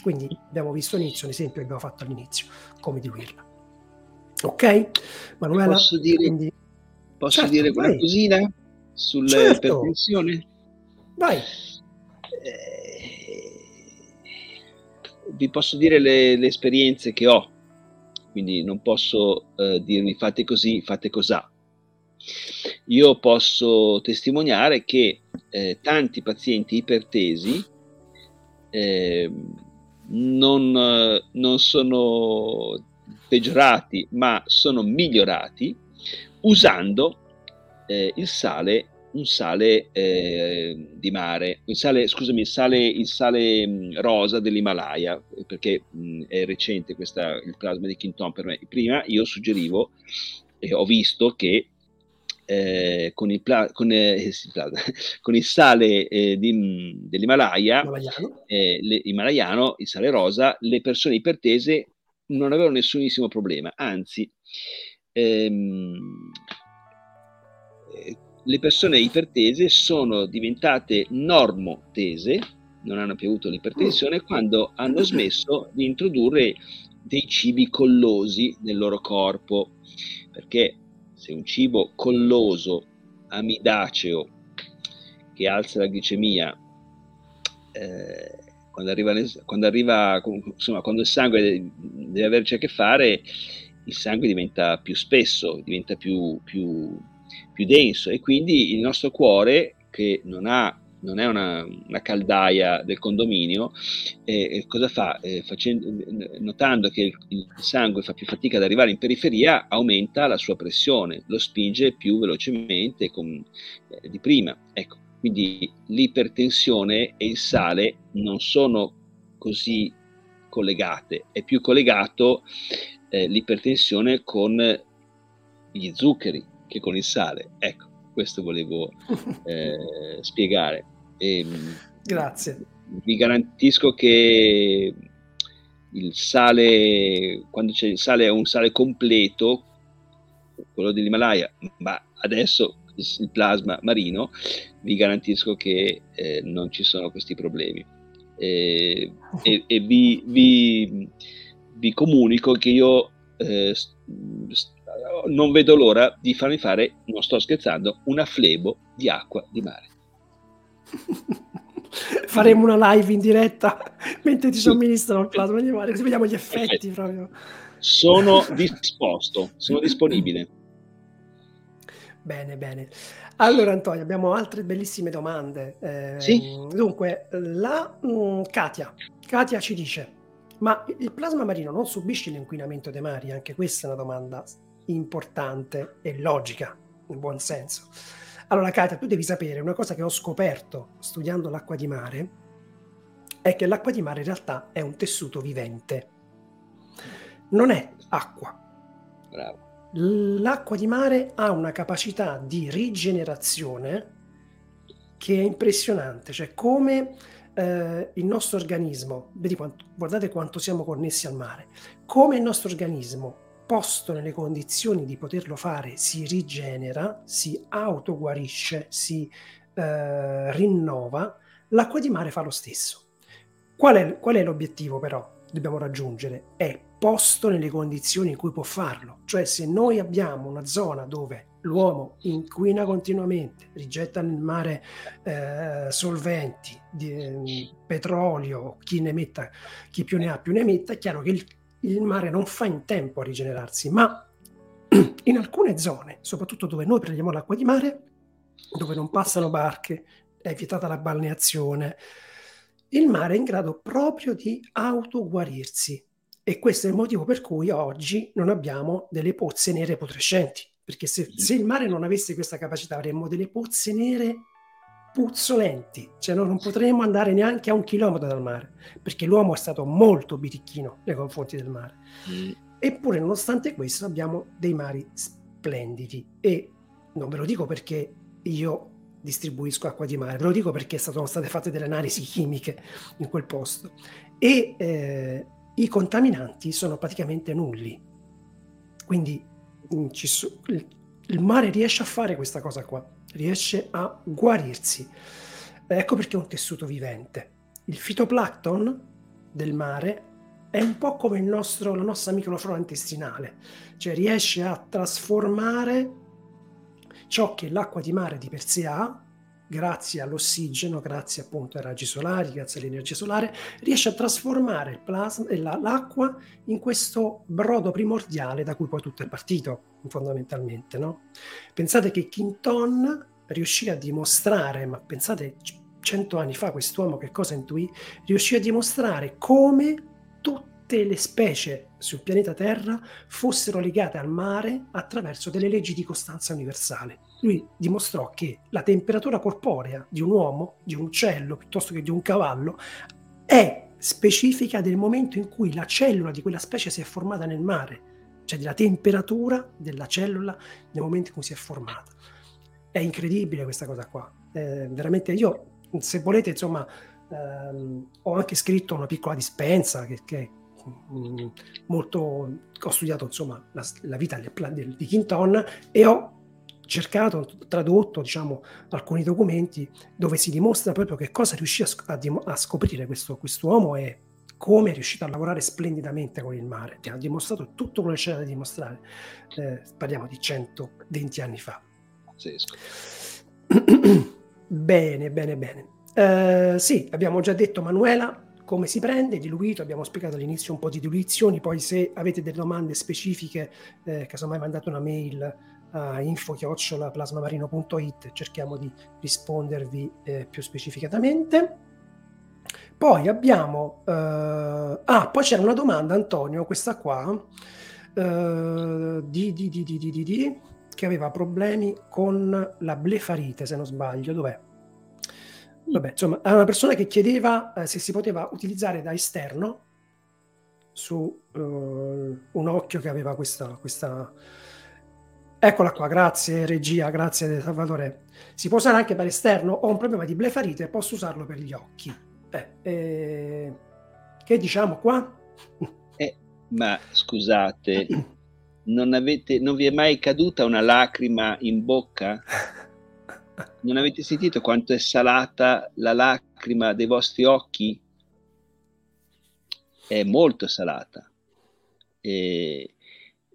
quindi abbiamo visto all'inizio un esempio che abbiamo fatto all'inizio, come diluirla. Ok? Manuela? Posso dire, quindi... posso certo, dire qualcosina sull'ipertensione? Certo. Vai! Eh, vi posso dire le, le esperienze che ho, quindi non posso eh, dirvi fate così, fate cos'ha. Io posso testimoniare che eh, tanti pazienti ipertesi eh, non, eh, non sono peggiorati, ma sono migliorati usando eh, il sale. Un sale eh, di mare, il sale, scusami, il sale, il sale rosa dell'Himalaya, perché mh, è recente questa, il plasma di Quinton per me. Prima io suggerivo e eh, ho visto che eh, con, il pla- con, eh, con il sale eh, di, dell'Himalaya, eh, le, himalayano, il sale rosa, le persone ipertese non avevano nessunissimo problema, anzi, ehm, eh, le persone ipertese sono diventate normotese, non hanno più avuto l'ipertensione, quando hanno smesso di introdurre dei cibi collosi nel loro corpo, perché se un cibo colloso, amidaceo, che alza la glicemia, eh, quando arriva, quando arriva insomma, quando il sangue deve averci a che fare, il sangue diventa più spesso, diventa più... più più denso, e quindi il nostro cuore, che non ha non è una, una caldaia del condominio, eh, cosa fa? Eh, facendo, notando che il, il sangue fa più fatica ad arrivare in periferia, aumenta la sua pressione, lo spinge più velocemente con, eh, di prima. Ecco, quindi l'ipertensione e il sale non sono così collegate, è più collegato eh, l'ipertensione con gli zuccheri che con il sale. Ecco, questo volevo eh, spiegare. E, grazie. Vi garantisco che il sale, quando c'è il sale, è un sale completo, quello dell'Himalaya, ma adesso il plasma marino, vi garantisco che eh, non ci sono questi problemi. E, e, e vi, vi, vi comunico che io eh, st- non vedo l'ora di farmi fare, non sto scherzando, una flebo di acqua di mare. Faremo una live in diretta mentre ti somministrano il plasma di mare, così vediamo gli effetti. Perfetto. Proprio. Sono disposto, sono disponibile. Bene, bene. Allora Antonio, abbiamo altre bellissime domande. Eh, sì? Dunque, la mh, Katia. Katia ci dice, ma il plasma marino non subisce l'inquinamento dei mari? Anche questa è una domanda importante e logica, in buon senso. Allora Katia, tu devi sapere una cosa che ho scoperto studiando l'acqua di mare, è che l'acqua di mare in realtà è un tessuto vivente, non è acqua. Bravo. L'acqua di mare ha una capacità di rigenerazione che è impressionante, cioè come eh, il nostro organismo, vedi quanto, guardate quanto siamo connessi al mare, come il nostro organismo, posto nelle condizioni di poterlo fare, si rigenera, si autoguarisce, si eh, rinnova, l'acqua di mare fa lo stesso. Qual è, qual è l'obiettivo però che dobbiamo raggiungere? È posto nelle condizioni in cui può farlo. Cioè, se noi abbiamo una zona dove l'uomo inquina continuamente, rigetta nel mare eh, solventi, di, eh, petrolio, chi ne metta, chi più ne ha più ne metta, è chiaro che il, il mare non fa in tempo a rigenerarsi, ma in alcune zone, soprattutto dove noi prendiamo l'acqua di mare, dove non passano barche, è vietata la balneazione, il mare è in grado proprio di autoguarirsi, e questo è il motivo per cui oggi non abbiamo delle pozze nere putrescenti, perché se, se il mare non avesse questa capacità avremmo delle pozze nere puzzolenti, cioè noi non potremmo andare neanche a un chilometro dal mare, perché l'uomo è stato molto birichino nei confronti del mare. Eppure nonostante questo abbiamo dei mari splendidi, e non ve lo dico perché io distribuisco acqua di mare, ve lo dico perché sono state fatte delle analisi chimiche in quel posto, e eh, i contaminanti sono praticamente nulli, quindi ci so, il, il mare riesce a fare questa cosa qua, riesce a guarirsi. Ecco perché è un tessuto vivente. Il fitoplancton del mare è un po' come il nostro, la nostra microflora intestinale, cioè riesce a trasformare ciò che l'acqua di mare di per sé ha, grazie all'ossigeno, grazie appunto ai raggi solari, grazie all'energia solare, riesce a trasformare il plasma, la, l'acqua in questo brodo primordiale da cui poi tutto è partito, fondamentalmente, no? Pensate che Quinton riuscì a dimostrare, ma pensate cento anni fa quest'uomo che cosa intuì, riuscì a dimostrare come tutte le specie sul pianeta Terra fossero legate al mare attraverso delle leggi di costanza universale. Lui dimostrò che la temperatura corporea di un uomo, di un uccello, piuttosto che di un cavallo, è specifica del momento in cui la cellula di quella specie si è formata nel mare, cioè della temperatura della cellula nel momento in cui si è formata. È incredibile questa cosa qua. Eh, veramente io, se volete, insomma, ehm, ho anche scritto una piccola dispensa che... che molto ho studiato, insomma, la, la vita di, di Quinton, e ho cercato, tradotto, diciamo, alcuni documenti dove si dimostra proprio che cosa riuscì a, a, a scoprire questo quest'uomo e come è riuscito a lavorare splendidamente con il mare. Ti ha dimostrato tutto quello che c'era da dimostrare. Eh, parliamo di centoventi anni fa. Pazzesco. Bene, bene, bene. Eh, sì, abbiamo già detto, Manuela, come si prende, diluito, abbiamo spiegato all'inizio un po' di diluizioni, poi se avete delle domande specifiche, eh, casomai mandate una mail a info chiocciola plasmamarino punto it, cerchiamo di rispondervi eh, più specificatamente. Poi abbiamo... Eh, ah, poi c'era una domanda, Antonio, questa qua, eh, di, di, di, di, di, di, che aveva problemi con la blefarite, se non sbaglio, dov'è? Vabbè, insomma, era una persona che chiedeva eh, se si poteva utilizzare da esterno su eh, un occhio che aveva questa, questa... Eccola qua, grazie regia, grazie Salvatore. Si può usare anche per esterno? Ho un problema di blefarite e posso usarlo per gli occhi. Eh, eh, che diciamo qua? Eh, ma scusate, non, avete, non vi è mai caduta una lacrima in bocca? Non avete sentito quanto è salata la lacrima dei vostri occhi? È molto salata. E,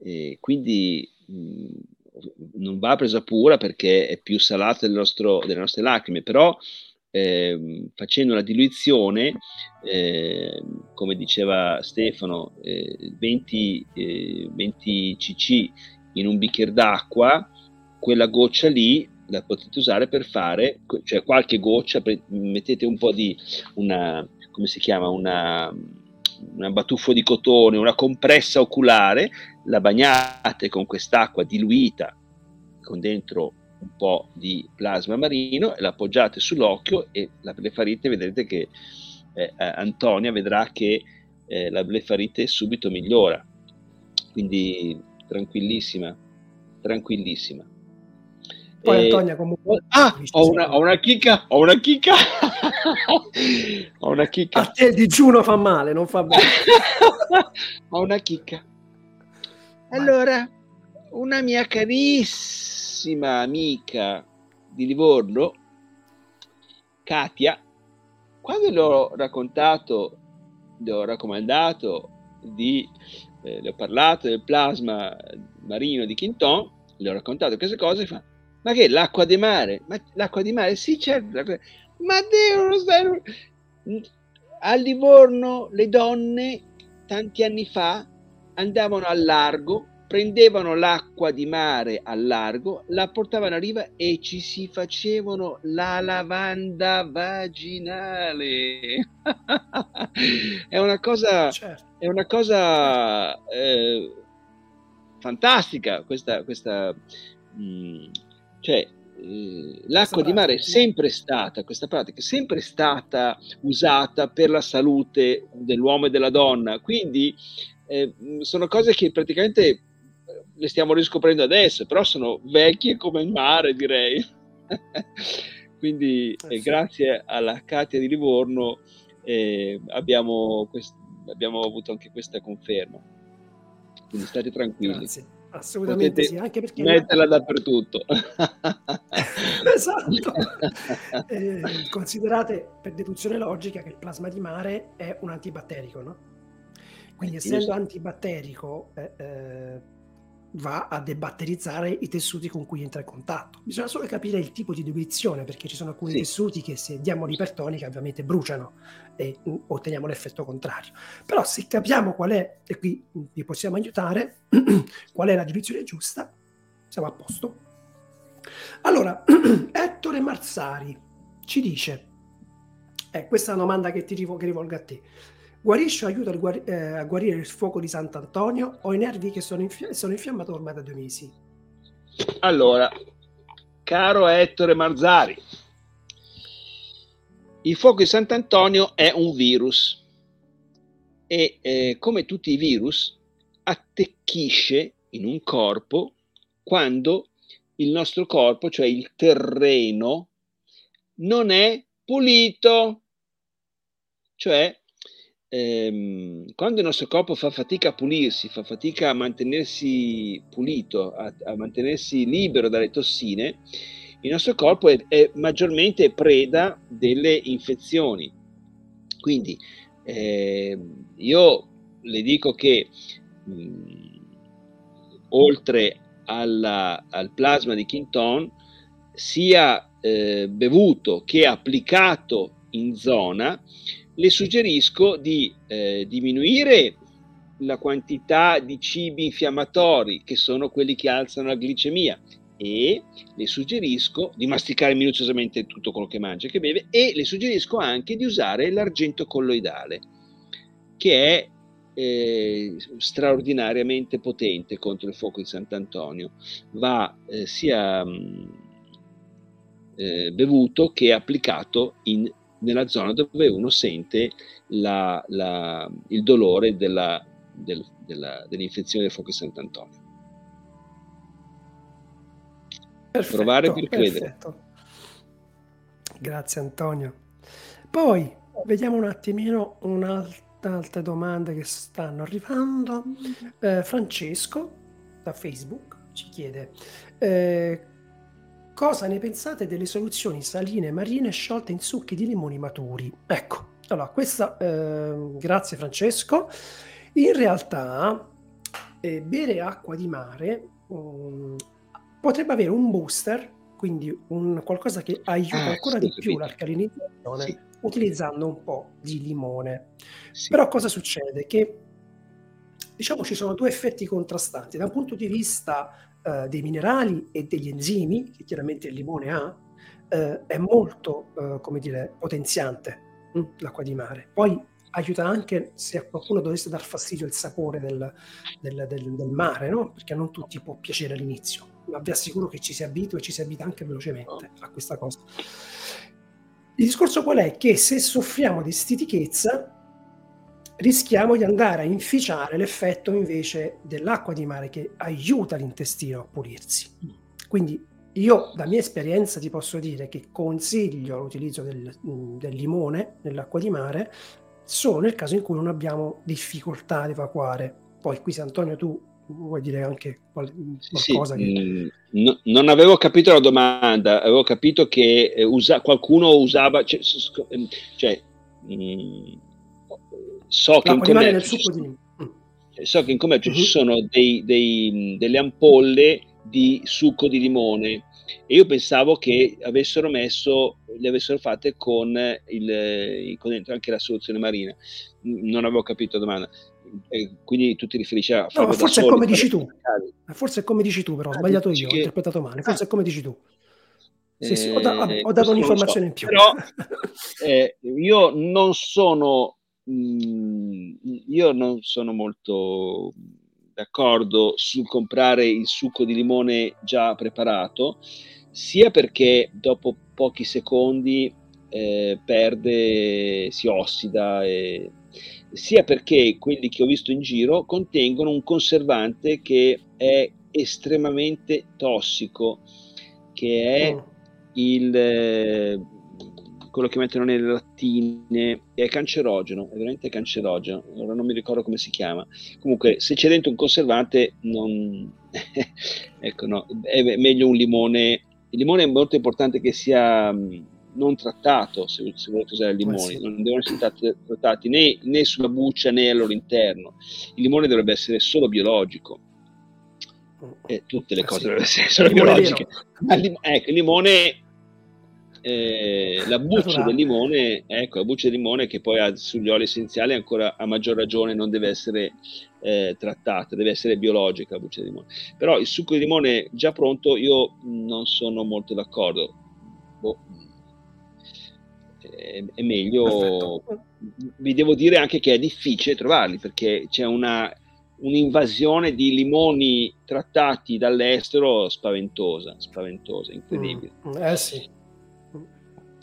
e quindi mh, non va presa pura perché è più salata del nostro, delle nostre lacrime, però eh, facendo la diluizione, eh, come diceva Stefano, eh, venti, eh, venti cc in un bicchiere d'acqua, quella goccia lì la potete usare per fare, cioè qualche goccia, mettete un po' di una, come si chiama, una, una batuffo di cotone, una compressa oculare, la bagnate con quest'acqua diluita con dentro un po' di plasma marino e la appoggiate sull'occhio e la blefarite, vedrete che eh, Antonia vedrà che eh, la blefarite subito migliora. quindi tranquillissima, tranquillissima. Poi eh, Antonia comunque... Ah, ho una, ho una chicca, ho una chicca, ho una chicca. A te digiuno fa male, non fa bene. Ho una chicca. Allora, una mia carissima amica di Livorno, Katia, quando le ho raccontato, le ho raccomandato, di, eh, le ho parlato del plasma marino di Quinton, le ho raccontato queste cose, fa, ma che l'acqua di mare? Ma l'acqua di mare? Sì, certo, l'acqua... ma devono stare... A Livorno le donne tanti anni fa andavano al largo, prendevano l'acqua di mare al largo, la portavano a riva e ci si facevano la lavanda vaginale. È una cosa, certo. È una cosa eh, fantastica questa, questa mh, cioè eh, l'acqua di mare è sempre stata, questa pratica è sempre stata usata per la salute dell'uomo e della donna, quindi eh, sono cose che praticamente le stiamo riscoprendo adesso, però sono vecchie come il mare, direi. Quindi eh, grazie alla Katia di Livorno eh, abbiamo, quest- abbiamo avuto anche questa conferma, quindi state tranquilli. Grazie. Assolutamente. Potete sì, anche perché metterla la... dappertutto. Esatto. Eh, considerate per deduzione logica che il plasma di mare è un antibatterico, no? Quindi eh, essendo antibatterico eh, eh, va a debatterizzare i tessuti con cui entra in contatto. Bisogna solo capire il tipo di diluizione, perché ci sono alcuni sì. tessuti che se diamo l'ipertonica ovviamente bruciano e uh, otteniamo l'effetto contrario. Però se capiamo qual è, e qui vi possiamo aiutare, qual è la diluizione giusta, siamo a posto. Allora, Ettore Marsari ci dice, eh, questa è una domanda che ti rivolgo, che rivolgo a te. Guarisce o aiuta guar- eh, a guarire il fuoco di Sant'Antonio o i nervi che sono, infi- sono infiammati ormai da due mesi? Allora, caro Ettore Marzari, il fuoco di Sant'Antonio è un virus e eh, come tutti i virus attecchisce in un corpo quando il nostro corpo, cioè il terreno, non è pulito, cioè quando il nostro corpo fa fatica a pulirsi, fa fatica a mantenersi pulito, a, a mantenersi libero dalle tossine, il nostro corpo è, è maggiormente preda delle infezioni. Quindi eh, io le dico che mh, oltre alla, al plasma di Quinton, sia eh, bevuto che applicato in zona, le suggerisco di eh, diminuire la quantità di cibi infiammatori, che sono quelli che alzano la glicemia, e le suggerisco di masticare minuziosamente tutto quello che mangia e che beve, e le suggerisco anche di usare l'argento colloidale, che è eh, straordinariamente potente contro il fuoco di Sant'Antonio. Va eh, sia mh, eh, bevuto che applicato in nella zona dove uno sente la, la, il dolore della, del, della, dell'infezione del fuoco di Sant'Antonio. Perfetto, provare per credere. Perfetto. Grazie Antonio. Poi vediamo un attimino un'altra domanda che stanno arrivando. Eh, Francesco da Facebook ci chiede eh, cosa ne pensate delle soluzioni saline marine sciolte in succhi di limoni maturi? Ecco, allora questa, eh, grazie Francesco, in realtà eh, bere acqua di mare um, potrebbe avere un booster, quindi un qualcosa che aiuta ah, ancora sì, di più l'alcalinizzazione, sì. utilizzando un po' di limone. Sì. Però cosa succede? Che diciamo ci sono due effetti contrastanti, da un punto di vista Uh, dei minerali e degli enzimi che chiaramente il limone ha, uh, è molto uh, come dire potenziante mh, l'acqua di mare. Poi aiuta anche se a qualcuno dovesse dar fastidio il sapore del, del, del, del mare, no? Perché non tutti può piacere all'inizio, ma vi assicuro che ci si abitua e ci si abita anche velocemente a questa cosa. Il discorso qual è? Che se soffriamo di stitichezza rischiamo di andare a inficiare l'effetto invece dell'acqua di mare, che aiuta l'intestino a pulirsi. Quindi io, da mia esperienza, ti posso dire che consiglio l'utilizzo del, del limone nell'acqua di mare solo nel caso in cui non abbiamo difficoltà ad evacuare. Poi qui, se Antonio tu vuoi dire anche qualcosa? Sì, che... no, non avevo capito la domanda, avevo capito che usa, qualcuno usava, cioè, cioè mh, so, che commercio, succo di... so che in commercio uh-huh. ci sono dei, dei, delle ampolle di succo di limone, e io pensavo che avessero messo, le avessero fatte con il con dentro anche la soluzione marina. Non avevo capito la domanda. E quindi tu ti riferisci a farlo no, forse da soli, è come dici tu forse è come dici tu però ho ah, sbagliato io che... ho interpretato male forse ah. è come dici tu sì, eh, sì, ho, da, ho dato un'informazione so. in più però eh, io non sono mh, io non sono molto d'accordo sul comprare il succo di limone già preparato, sia perché dopo pochi secondi eh, perde, si ossida, e sia perché quelli che ho visto in giro contengono un conservante che è estremamente tossico, che è il eh, quello che mettono nelle lattine, è cancerogeno, è veramente cancerogeno. Ora non mi ricordo come si chiama. Comunque, se c'è dentro un conservante, non ecco, no, è meglio un limone. Il limone è molto importante che sia non trattato, se, se volete usare il limone, sì. non devono essere trattati né, né sulla buccia né al loro interno. Il limone dovrebbe essere solo biologico, eh, tutte le ah, cose sì. dovrebbero essere solo il biologiche. Lim- ecco, il limone, eh, la buccia naturale del limone, ecco, la buccia di limone che poi ha sugli oli essenziali ancora a maggior ragione non deve essere eh, trattata, deve essere biologica la buccia di limone. Però il succo di limone già pronto io non sono molto d'accordo. Boh. È meglio. Perfetto. Vi devo dire anche che è difficile trovarli, perché c'è una un'invasione di limoni trattati dall'estero spaventosa, spaventosa, incredibile. Mm, eh sì.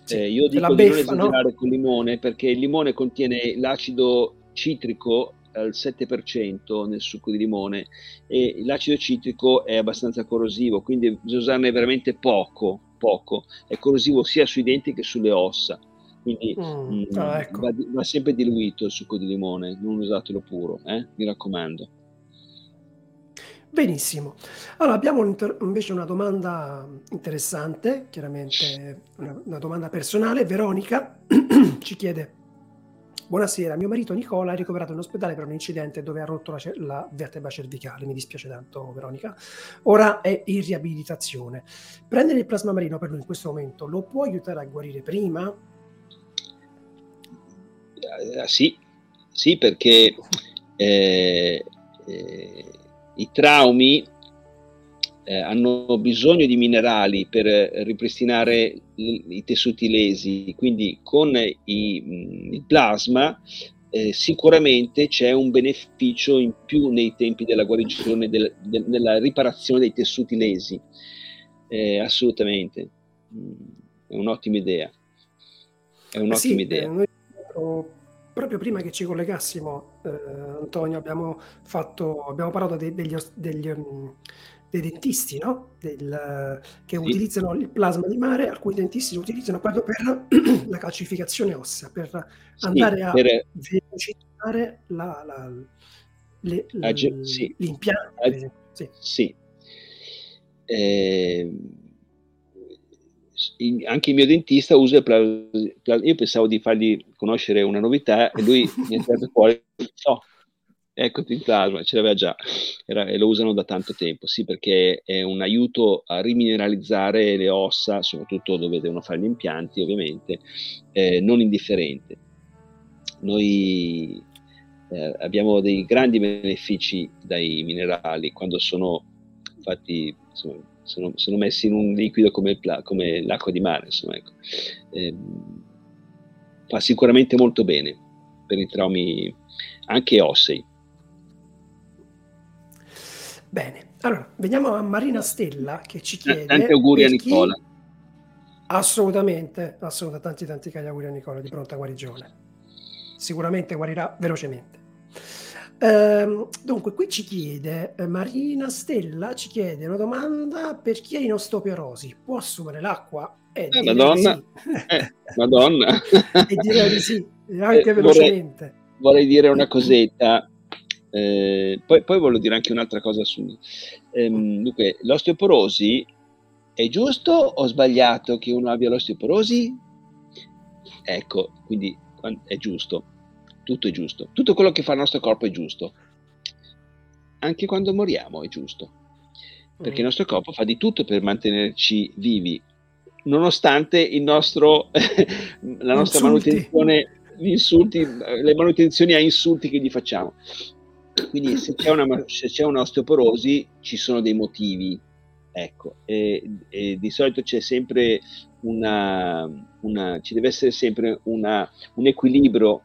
sì eh, io dico di beffa, non esagerare no? con il limone, perché il limone contiene l'acido citrico al sette per cento nel succo di limone, e l'acido citrico è abbastanza corrosivo, quindi bisogna usarne veramente poco, poco. È corrosivo sia sui denti che sulle ossa. Quindi mm, mh, ah, ecco. va, va sempre diluito il succo di limone, non usatelo puro, eh? Mi raccomando. Benissimo. Allora abbiamo inter- invece una domanda interessante, chiaramente una, una domanda personale. Veronica ci chiede: buonasera, mio marito Nicola è ricoverato in ospedale per un incidente dove ha rotto la, cer- la vertebra cervicale. Mi dispiace tanto, Veronica. Ora è in riabilitazione. Prendere il plasma marino per lui in questo momento lo può aiutare a guarire prima? Sì, sì, perché eh, eh, i traumi eh, hanno bisogno di minerali per ripristinare i, i tessuti lesi, quindi con i, il plasma eh, sicuramente c'è un beneficio in più nei tempi della guarigione, del, de, della riparazione dei tessuti lesi, eh, assolutamente, è un'ottima idea, è un'ottima sì, idea. Noi... Proprio prima che ci collegassimo, eh, Antonio, abbiamo fatto abbiamo parlato dei, degli, degli, dei dentisti, no? Del, che sì. utilizzano il plasma di mare. Alcuni dentisti lo utilizzano proprio per la calcificazione ossea, per sì, andare a per... velocizzare la, la, le, le, Ag- sì. l'impianto. Ag- sì. sì. Eh... Anche il mio dentista usa il plasma. Io pensavo di fargli conoscere una novità e lui mi ha tirato fuori: no, eccoti il plasma, ce l'aveva già. Era, e lo usano da tanto tempo. Sì, perché è un aiuto a rimineralizzare le ossa, soprattutto dove devono fare gli impianti, ovviamente, eh, non indifferente. Noi eh, abbiamo dei grandi benefici dai minerali quando sono fatti, insomma, Sono, sono messi in un liquido come, il pla- come l'acqua di mare, insomma, ecco. Eh, fa sicuramente molto bene per i traumi anche ossei. Bene, allora veniamo a Marina Stella che ci chiede: tanti auguri a Nicola. Chi... assolutamente, assolutamente, tanti tanti cari auguri a Nicola di pronta guarigione. sicuramente guarirà velocemente. Ehm, dunque, qui ci chiede, eh, Marina Stella ci chiede una domanda: per chi è in osteoporosi, può assumere l'acqua? Eh, eh, Madonna, sì. eh, Madonna. E direi di sì, anche eh, velocemente. Vorrei, vorrei dire una cosetta. Eh, poi, poi voglio dire anche un'altra cosa su eh, dunque, l'osteoporosi, è giusto o sbagliato che uno abbia l'osteoporosi? Ecco, quindi è giusto, tutto è giusto, tutto quello che fa il nostro corpo è giusto, anche quando moriamo è giusto, perché mm. il nostro corpo fa di tutto per mantenerci vivi, nonostante il nostro la nostra insulti. manutenzione, gli insulti, le manutenzioni a insulti che gli facciamo. Quindi se c'è una se c'è un'osteoporosi ci sono dei motivi, ecco, e, e di solito c'è sempre una, una ci deve essere sempre una, un equilibrio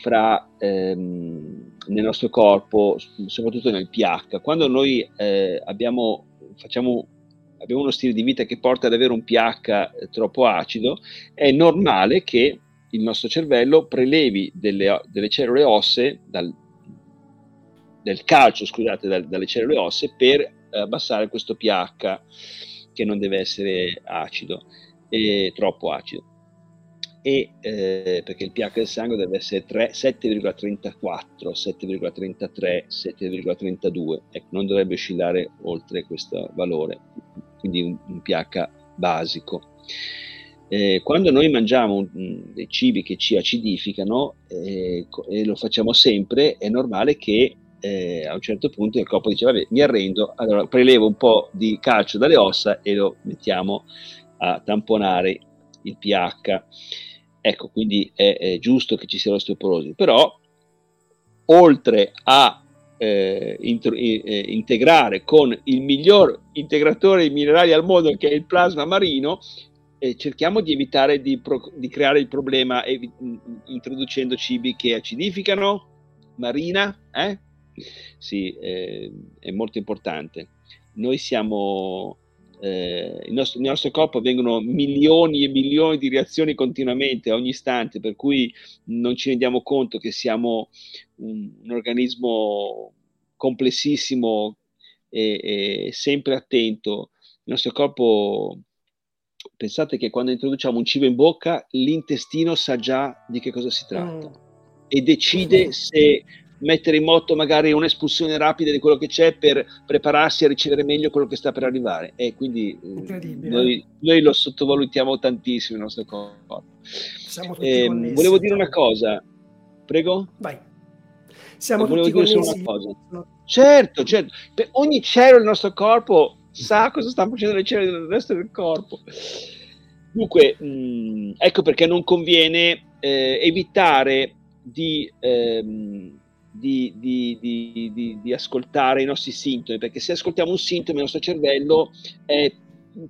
fra ehm, nel nostro corpo, soprattutto nel pH. Quando noi eh, abbiamo facciamo abbiamo uno stile di vita che porta ad avere un pH troppo acido, è normale che il nostro cervello prelevi delle, delle cellule ossee dal del calcio, scusate, dal, dalle cellule ossee per abbassare questo pH che non deve essere acido, e troppo acido, e, eh, perché il pH del sangue deve essere sette virgola trentaquattro, sette virgola trentatré, sette virgola trentadue, ecco, non dovrebbe oscillare oltre questo valore, quindi un, un pH basico. Eh, quando noi mangiamo mh, dei cibi che ci acidificano eh, e lo facciamo sempre, è normale che Eh, a un certo punto il corpo dice vabbè, mi arrendo, allora prelevo un po' di calcio dalle ossa e lo mettiamo a tamponare il pH. Ecco, quindi è, è giusto che ci sia l'osteoporosi, però oltre a eh, intro, eh, integrare con il miglior integratore di minerali al mondo, che è il plasma marino, eh, cerchiamo di evitare di, pro, di creare il problema evi- introducendo cibi che acidificano. Marina, eh? Sì, eh, è molto importante. Noi siamo eh, il nostro, nel nostro corpo vengono milioni e milioni di reazioni continuamente, a ogni istante, per cui non ci rendiamo conto che siamo un, un organismo complessissimo e, e sempre attento. Il nostro corpo, pensate che quando introduciamo un cibo in bocca, l'intestino sa già di che cosa si tratta mm. e decide se mettere in moto magari un'espulsione rapida di quello che c'è per prepararsi a ricevere meglio quello che sta per arrivare, e quindi noi, noi lo sottovalutiamo tantissimo il nostro corpo. Siamo tutti eh, connessi, volevo dire una cosa, prego? Vai. Siamo eh, tutti volevo dire connessi. Una cosa. Certo, certo, per ogni cellula del nostro corpo sa cosa stanno facendo le cellule del resto del corpo. Dunque, mh, ecco perché non conviene eh, evitare di... Ehm, Di, di, di, di, di ascoltare i nostri sintomi, perché se ascoltiamo un sintomo il nostro cervello è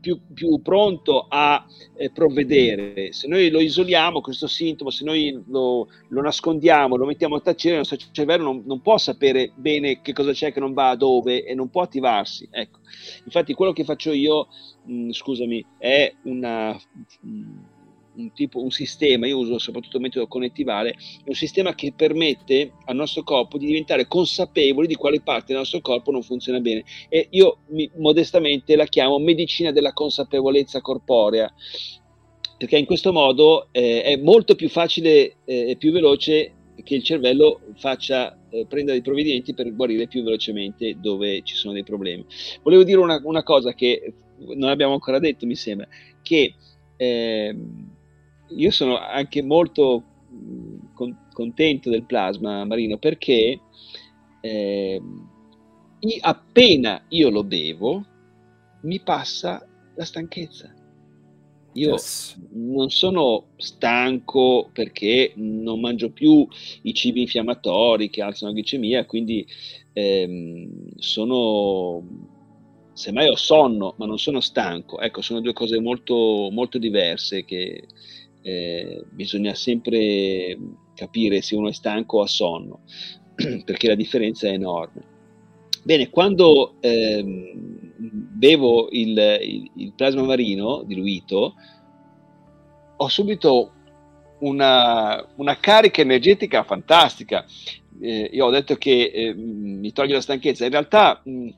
più, più pronto a eh, provvedere. Se noi lo isoliamo questo sintomo, se noi lo, lo nascondiamo, lo mettiamo a tacere, il nostro cervello non, non può sapere bene che cosa c'è che non va, dove, e non può attivarsi. Ecco, infatti quello che faccio io mh, scusami è una mh, un tipo, un sistema, io uso soprattutto il metodo connettivale, un sistema che permette al nostro corpo di diventare consapevoli di quale parte del nostro corpo non funziona bene, e io mi, modestamente la chiamo medicina della consapevolezza corporea, perché in questo modo eh, è molto più facile eh, e più veloce che il cervello faccia eh, prenda dei provvedimenti per guarire più velocemente dove ci sono dei problemi. Volevo dire una, una cosa che non abbiamo ancora detto, mi sembra, che eh, io sono anche molto con, contento del plasma marino, perché eh, appena io lo bevo mi passa la stanchezza. Io yes. non sono stanco perché non mangio più i cibi infiammatori che alzano la glicemia, quindi eh, sono... semmai ho sonno, ma non sono stanco. Ecco, sono due cose molto, molto diverse che eh, bisogna sempre capire se uno è stanco o ha sonno, perché la differenza è enorme. Bene, quando eh, bevo il, il, il plasma marino diluito, ho subito una, una carica energetica fantastica. Eh, io ho detto che eh, mi toglie la stanchezza, in realtà mh,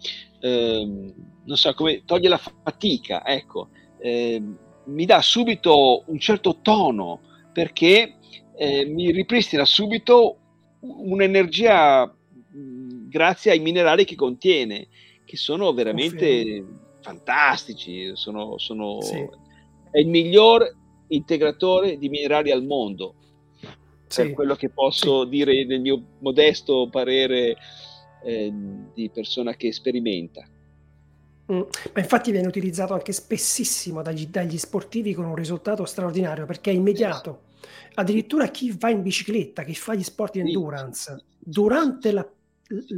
eh, non so come, toglie la fatica, ecco, eh, mi dà subito un certo tono, perché eh, mi ripristina subito un'energia mh, grazie ai minerali che contiene, che sono veramente oh, fantastici, sono, sono sì. È il miglior integratore di minerali al mondo. Per sì. quello che posso sì. dire nel mio modesto parere eh, di persona che sperimenta. Mm. Ma infatti viene utilizzato anche spessissimo dagli, dagli sportivi, con un risultato straordinario, perché è immediato. Addirittura chi va in bicicletta, chi fa gli sport di endurance, sì. durante la,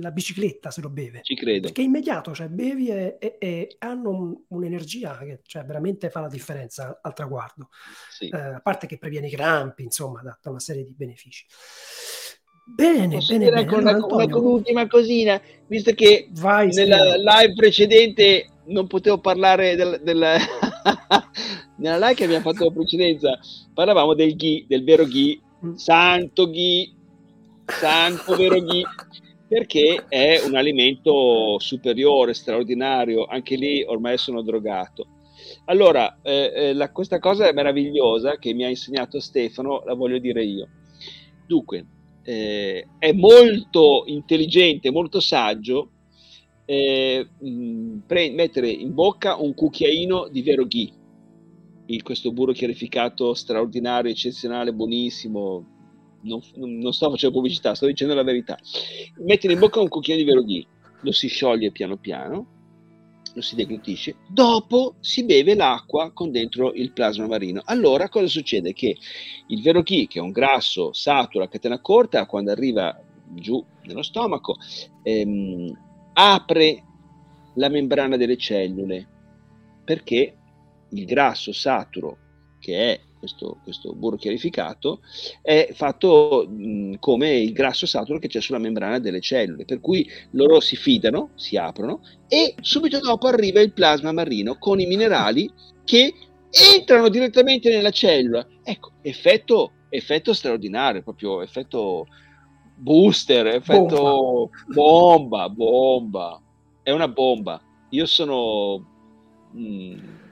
la bicicletta se lo beve. Ci credo. Perché è immediato, cioè bevi e, e, e hanno un, un'energia che cioè, veramente fa la differenza al traguardo. Sì. Eh, a parte che previene i crampi, insomma, dà una serie di benefici. Bene, posso bene, bene. Con allora, una, una, con un'ultima cosina, visto che vai, nella sì. live precedente non potevo parlare del, del nella live che abbiamo fatto la precedenza parlavamo del ghi, del vero ghi, mm. santo ghi, santo vero ghi, perché è un alimento superiore, straordinario. Anche lì ormai sono drogato. Allora, eh, la, questa cosa è meravigliosa che mi ha insegnato Stefano, la voglio dire io. Dunque, Eh, è molto intelligente, molto saggio eh, mh, pre- mettere in bocca un cucchiaino di vero ghee, il, questo burro chiarificato straordinario, eccezionale, buonissimo. Non, non sto facendo pubblicità, sto dicendo la verità. Mettere in bocca un cucchiaino di vero ghee, lo si scioglie piano piano, lo si deglutisce, dopo si beve l'acqua con dentro il plasma marino. Allora cosa succede? Che il vero ghee, che è un grasso saturo a catena corta, quando arriva giù nello stomaco, ehm, apre la membrana delle cellule, perché il grasso saturo, che è questo, questo burro chiarificato, è fatto mh, come il grasso saturo che c'è sulla membrana delle cellule, per cui loro si fidano, si aprono, e subito dopo arriva il plasma marino con i minerali che entrano direttamente nella cellula. Ecco, effetto, effetto straordinario, proprio effetto booster, effetto bomba, bomba, bomba. È una bomba. Io sono... Mh,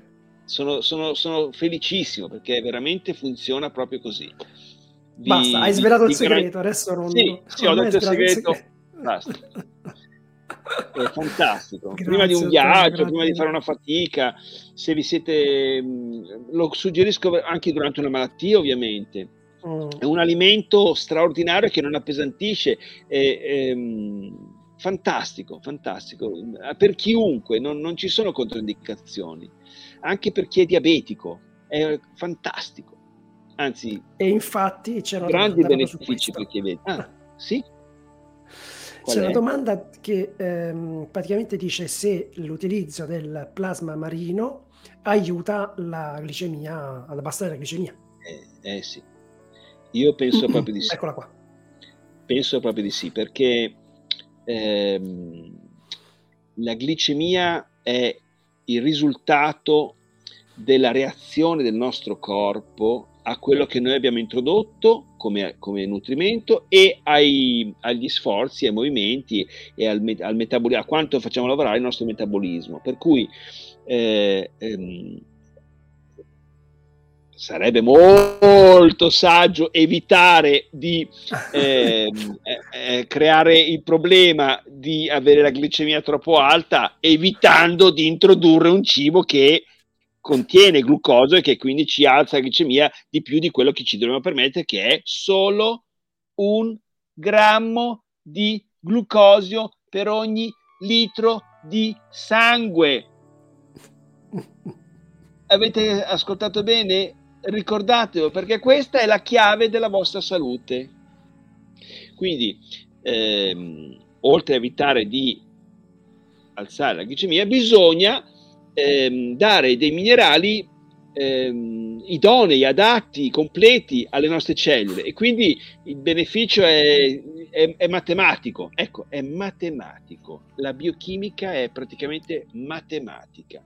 Sono, sono, sono felicissimo, perché veramente funziona proprio così. Vi, basta, hai svelato il segreto, gran... adesso non... Sì, sì, ho detto il segreto, il segreto, basta. È fantastico. Grazie, prima di un viaggio, grazie. Prima di fare una fatica, se vi siete... Lo suggerisco anche durante una malattia, ovviamente. Mm. È un alimento straordinario che non appesantisce, è, è fantastico, fantastico. Per chiunque, non, non ci sono controindicazioni. Anche per chi è diabetico, è fantastico. Anzi, e infatti c'era grandi benefici per chi è diabetico. Ah, sì? Qual C'è è? Una domanda che ehm, praticamente dice se l'utilizzo del plasma marino aiuta la glicemia, ad abbassare la glicemia. Eh, eh sì, io penso proprio di sì. Eccola qua. Penso proprio di sì, perché ehm, la glicemia è il risultato della reazione del nostro corpo a quello che noi abbiamo introdotto come, come nutrimento e ai, agli sforzi, ai movimenti e al, al metabolismo, a quanto facciamo lavorare il nostro metabolismo. Per cui eh, ehm, sarebbe molto saggio evitare di eh, eh, creare il problema di avere la glicemia troppo alta, evitando di introdurre un cibo che contiene glucosio e che quindi ci alza la glicemia di più di quello che ci dobbiamo permettere, che è solo un grammo di glucosio per ogni litro di sangue. Avete ascoltato bene? Ricordatelo, perché questa è la chiave della vostra salute. Quindi ehm, oltre a evitare di alzare la glicemia, bisogna ehm, dare dei minerali ehm, idonei, adatti, completi alle nostre cellule, e quindi il beneficio è, è, è matematico. Ecco, è matematico. La biochimica è praticamente matematica.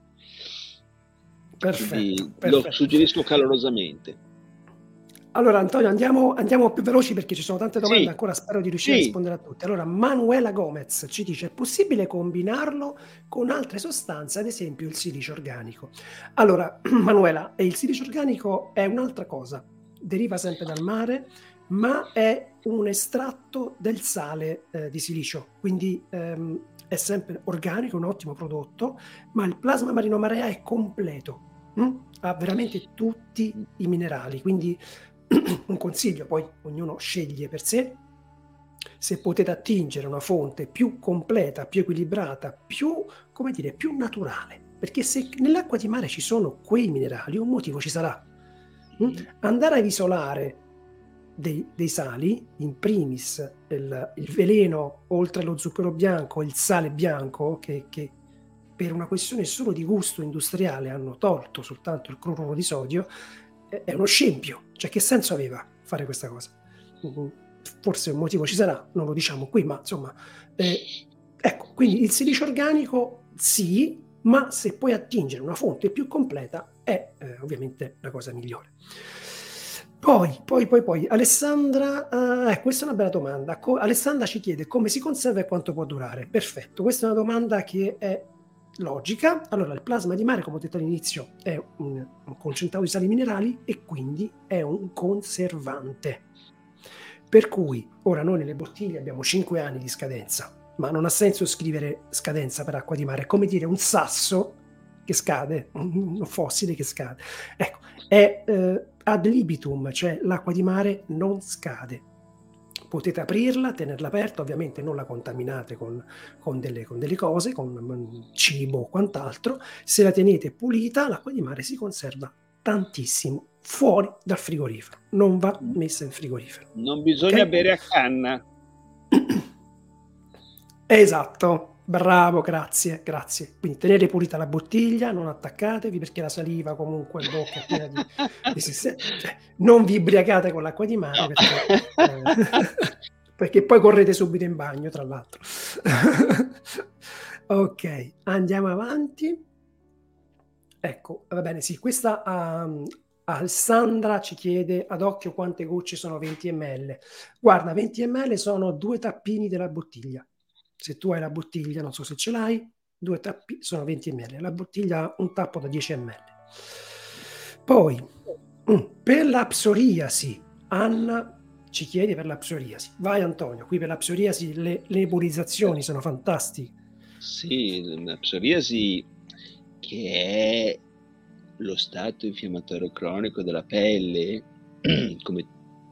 Perfetto, perfetto. Lo suggerisco calorosamente. Allora Antonio, andiamo, andiamo più veloci perché ci sono tante domande, sì, ancora spero di riuscire sì. a rispondere a tutte. Allora Manuela Gomez ci dice: è possibile combinarlo con altre sostanze, ad esempio il silicio organico? Allora Manuela, il silicio organico è un'altra cosa, deriva sempre dal mare, ma è un estratto del sale eh, di silicio, quindi ehm, è sempre organico, un ottimo prodotto, ma il plasma marino marea è completo, mh? ha veramente tutti i minerali, quindi un consiglio, poi ognuno sceglie per sé: se potete attingere una fonte più completa, più equilibrata, più, come dire, più naturale, perché se nell'acqua di mare ci sono quei minerali, un motivo ci sarà. Mm? Andare ad isolare dei, dei sali, in primis il, il veleno, oltre allo zucchero bianco, il sale bianco, che, che per una questione solo di gusto industriale hanno tolto soltanto il cloruro di sodio, è uno scempio, cioè che senso aveva fare questa cosa? Forse un motivo ci sarà, non lo diciamo qui, ma insomma, eh, ecco, quindi il silicio organico sì, ma se puoi attingere una fonte più completa è eh, ovviamente la cosa migliore. Poi, poi, poi, poi, Alessandra, eh, questa è una bella domanda. Co- Alessandra ci chiede come si conserva e quanto può durare. Perfetto, questa è una domanda che è logica. Allora, il plasma di mare, come ho detto all'inizio, è un, un concentrato di sali minerali e quindi è un conservante. Per cui, ora noi nelle bottiglie abbiamo cinque anni di scadenza, ma non ha senso scrivere scadenza per acqua di mare, è come dire un sasso che scade, un fossile che scade. Ecco, è eh, ad libitum, cioè l'acqua di mare non scade. Potete aprirla, tenerla aperta, ovviamente non la contaminate con, con, delle, con delle cose, con cibo o quant'altro. Se la tenete pulita, l'acqua di mare si conserva tantissimo fuori dal frigorifero, non va messa in frigorifero. Non bisogna okay? bere a canna. Esatto, bravo, grazie, grazie. Quindi tenere pulita la bottiglia, non attaccatevi perché la saliva comunque in bocca piena di, di cioè, non vi ubriacate con l'acqua di mare, no. perché, eh, perché poi correte subito in bagno, tra l'altro. Ok, andiamo avanti. Ecco, va bene, sì, questa um, Alessandra ci chiede ad occhio quante gocce sono venti millilitri. Guarda, venti millilitri sono due tappini della bottiglia. Se tu hai la bottiglia, non so se ce l'hai, due tappini sono venti millilitri. La bottiglia ha un tappo da dieci millilitri. Poi, per la psoriasi, Anna ci chiede per la psoriasi. Vai Antonio, qui per la psoriasi le, le nebulizzazioni sono fantastiche. Sì, la psoriasi, che è lo stato infiammatorio cronico della pelle, come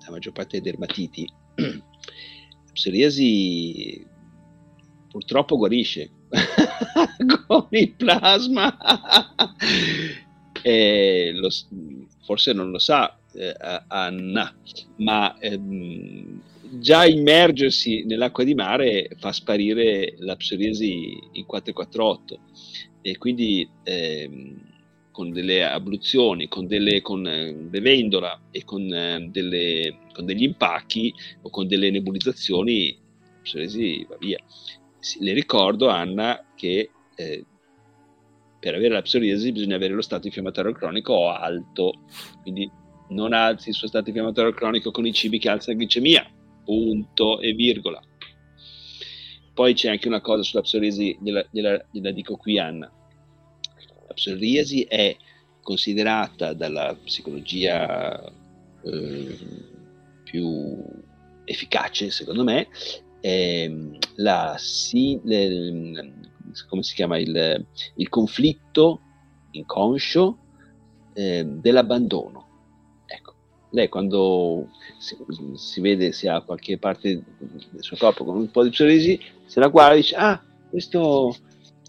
la maggior parte dei dermatiti, la psoriasi purtroppo guarisce con il plasma. Eh, lo, forse non lo sa eh, Anna, ma ehm, già immergersi nell'acqua di mare fa sparire la psoriasi in quattro quattro otto. E quindi ehm, con delle abluzioni, con delle con eh, bevendola e con, eh, delle, con degli impacchi o con delle nebulizzazioni, la psoriasi va via. Le ricordo, Anna, che eh, per avere la psoriasi bisogna avere lo stato infiammatorio cronico alto, quindi non alzi il suo stato infiammatorio cronico con i cibi che alza la glicemia, punto e virgola. Poi c'è anche una cosa sulla psoriasi, gliela, gliela, gliela dico qui Anna. La psoriasi è considerata dalla psicologia eh, più efficace, secondo me, eh, la, si, le, come si chiama, il, il conflitto inconscio eh, dell'abbandono. Lei quando si, si vede se ha qualche parte del suo corpo con un po' di psoriasi, se la guarda e dice: ah, questo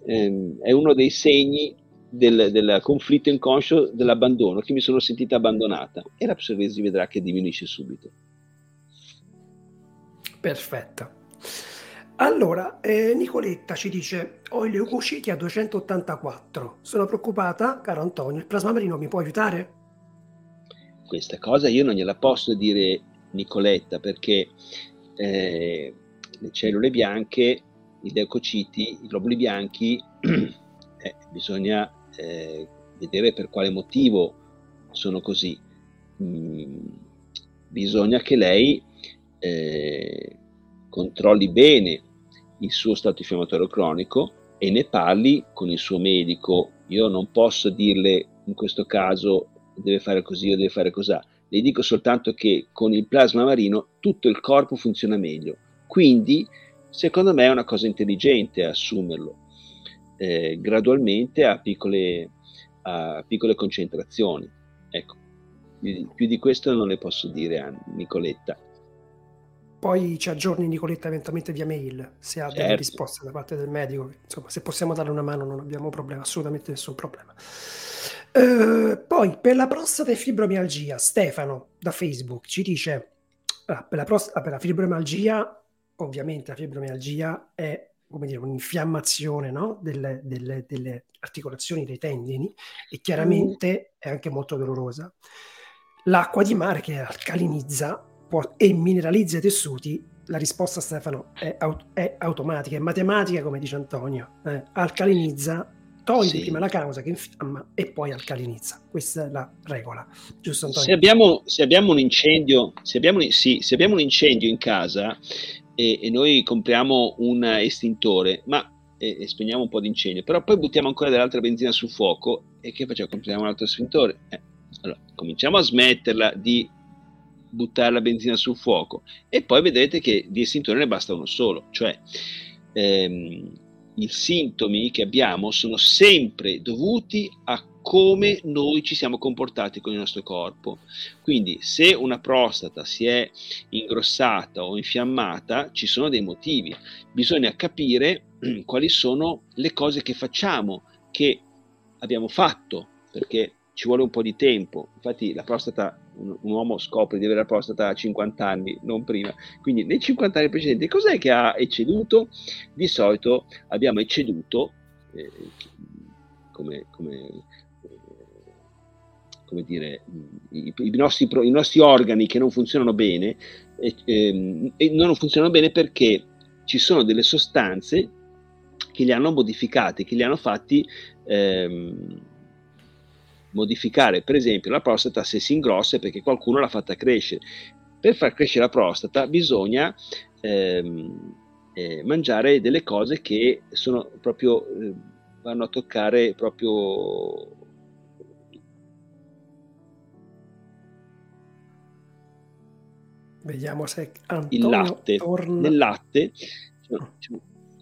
ehm, è uno dei segni del, del conflitto inconscio dell'abbandono, che mi sono sentita abbandonata, e la psoriasi vedrà che diminuisce subito. Perfetto. Allora, eh, Nicoletta ci dice: ho i leucociti a duecentottantaquattro, sono preoccupata, caro Antonio, il plasma marino mi può aiutare? Questa cosa io non gliela posso dire, Nicoletta, perché eh, le cellule bianche, i leucociti, i globuli bianchi, eh, bisogna eh, vedere per quale motivo sono così. Mm, bisogna che lei eh, controlli bene il suo stato infiammatorio cronico e ne parli con il suo medico. Io non posso dirle in questo caso deve fare così o deve fare cos'ha, le dico soltanto che con il plasma marino tutto il corpo funziona meglio, quindi secondo me è una cosa intelligente assumerlo eh, gradualmente a piccole, a piccole concentrazioni. Ecco, più di questo non le posso dire a Nicoletta. Poi ci aggiorni Nicoletta eventualmente via mail se ha delle certo. risposte da parte del medico. Insomma, se possiamo darle una mano non abbiamo problema, assolutamente nessun problema. Eh, poi per la prostata e fibromialgia, Stefano da Facebook ci dice ah, per, la prost- ah, per la fibromialgia, ovviamente la fibromialgia è, come dire, un'infiammazione, no? delle, delle, delle articolazioni, dei tendini, e chiaramente è anche molto dolorosa. L'acqua di mare che alcalinizza può, e mineralizza i tessuti, la risposta, Stefano, è, aut- è automatica, è matematica, come dice Antonio. Eh, alcalinizza, toglie sì. prima la causa che infiamma e poi alcalinizza. Questa è la regola, giusto Antonio? Se abbiamo, se abbiamo un incendio, se abbiamo, sì, se abbiamo un incendio in casa e, e noi compriamo un estintore, ma e, e spegniamo un po' di incendio, però poi buttiamo ancora dell'altra benzina sul fuoco, e che facciamo? Compriamo un altro estintore? Eh, allora, cominciamo a smetterla di buttare la benzina sul fuoco e poi vedrete che di estintore ne basta uno solo. Cioè ehm, i sintomi che abbiamo sono sempre dovuti a come noi ci siamo comportati con il nostro corpo. Quindi se una prostata si è ingrossata o infiammata ci sono dei motivi, bisogna capire quali sono le cose che facciamo, che abbiamo fatto, perché ci vuole un po' di tempo. Infatti la prostata, un, un uomo scopre di avere la prostata a cinquanta anni, non prima. Quindi nei cinquanta anni precedenti cos'è che ha ecceduto? Di solito abbiamo ecceduto, eh, come, come, eh, come dire, i, i, nostri, i nostri organi che non funzionano bene, e eh, eh, non funzionano bene perché ci sono delle sostanze che li hanno modificati, che li hanno fatti... Ehm, modificare. Per esempio la prostata, se si ingrossa, è perché qualcuno l'ha fatta crescere. Per far crescere la prostata bisogna ehm, eh, mangiare delle cose che sono proprio eh, vanno a toccare proprio vediamo se Antonio il latte torna... nel latte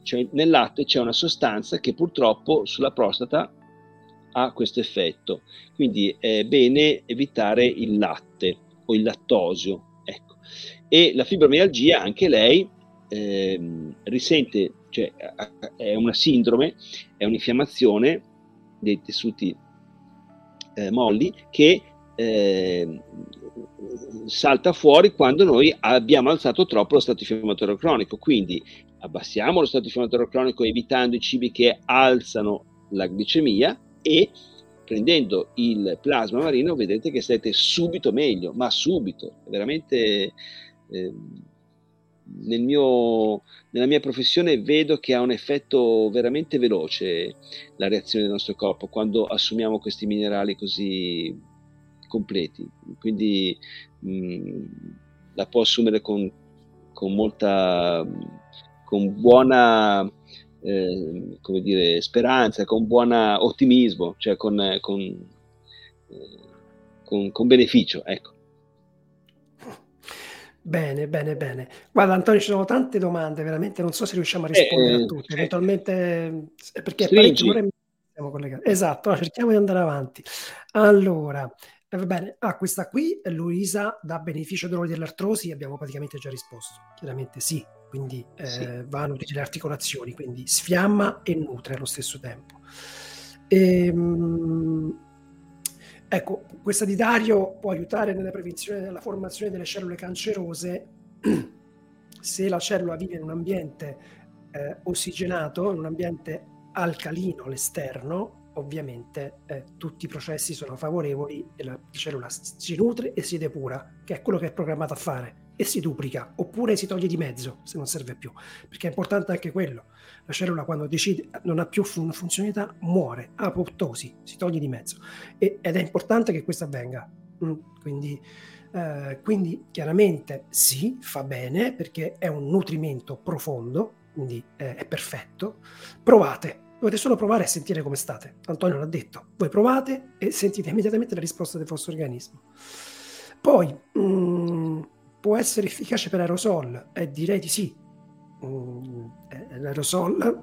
cioè, nel latte c'è una sostanza che purtroppo sulla prostata ha questo effetto, quindi è bene evitare il latte o il lattosio, ecco. E la fibromialgia anche lei eh, risente, cioè è una sindrome, è un'infiammazione dei tessuti eh, molli che eh, salta fuori quando noi abbiamo alzato troppo lo stato infiammatorio cronico. Quindi abbassiamo lo stato infiammatorio cronico evitando i cibi che alzano la glicemia, e prendendo il plasma marino vedrete che sarete subito meglio, ma subito, veramente. Eh, nel mio, nella mia professione vedo che ha un effetto veramente veloce la reazione del nostro corpo quando assumiamo questi minerali così completi, quindi mh, la può assumere con, con molta, con buona... Eh, come dire, speranza, con buon ottimismo, cioè con, eh, con, eh, con, con beneficio, ecco. Bene, bene, bene. Guarda Antonio, ci sono tante domande, veramente non so se riusciamo a rispondere eh, a tutte, eventualmente eh, perché parecchio siamo collegati. Esatto, cerchiamo di andare avanti. Allora, eh, va bene, ah, questa qui, Luisa, da beneficio dolore dell'artrosi, abbiamo praticamente già risposto, chiaramente sì. Quindi eh, sì. va a le articolazioni, quindi sfiamma e nutre allo stesso tempo. Ehm, ecco, questa di Dario può aiutare nella prevenzione della formazione delle cellule cancerose. Se la cellula vive in un ambiente eh, ossigenato, in un ambiente alcalino all'esterno, ovviamente eh, tutti i processi sono favorevoli e la cellula si nutre e si depura, che è quello che è programmata a fare. E si duplica, oppure si toglie di mezzo se non serve più, perché è importante anche quello. La cellula, quando decide non ha più fun- funzionalità, muore, apoptosi, si toglie di mezzo, e, ed è importante che questo avvenga. Mm, quindi Eh, quindi chiaramente sì, fa bene perché è un nutrimento profondo, quindi eh, è perfetto. Provate, dovete solo provare e sentire come state. Antonio l'ha detto, voi provate e sentite immediatamente la risposta del vostro organismo. Poi mh, può essere efficace per aerosol? Eh, direi di sì. Mm, eh, l'aerosol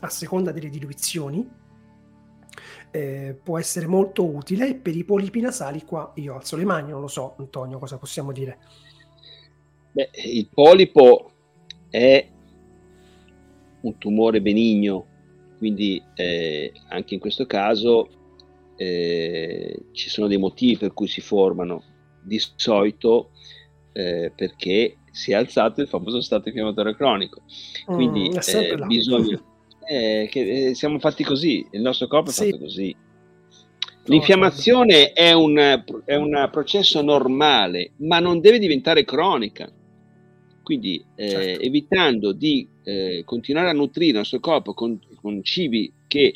a seconda delle diluizioni eh, può essere molto utile per i polipi nasali. Qua io alzo le mani, non lo so Antonio, cosa possiamo dire? Beh, il polipo è un tumore benigno, quindi eh, anche in questo caso eh, ci sono dei motivi per cui si formano, di solito eh, perché si è alzato il famoso stato infiammatorio cronico, quindi mm, eh, bisogna eh, che eh, siamo fatti così, il nostro corpo è sì. fatto così. L'infiammazione è un è un processo normale, ma non deve diventare cronica, quindi eh, certo. evitando di eh, continuare a nutrire il nostro corpo con, con cibi che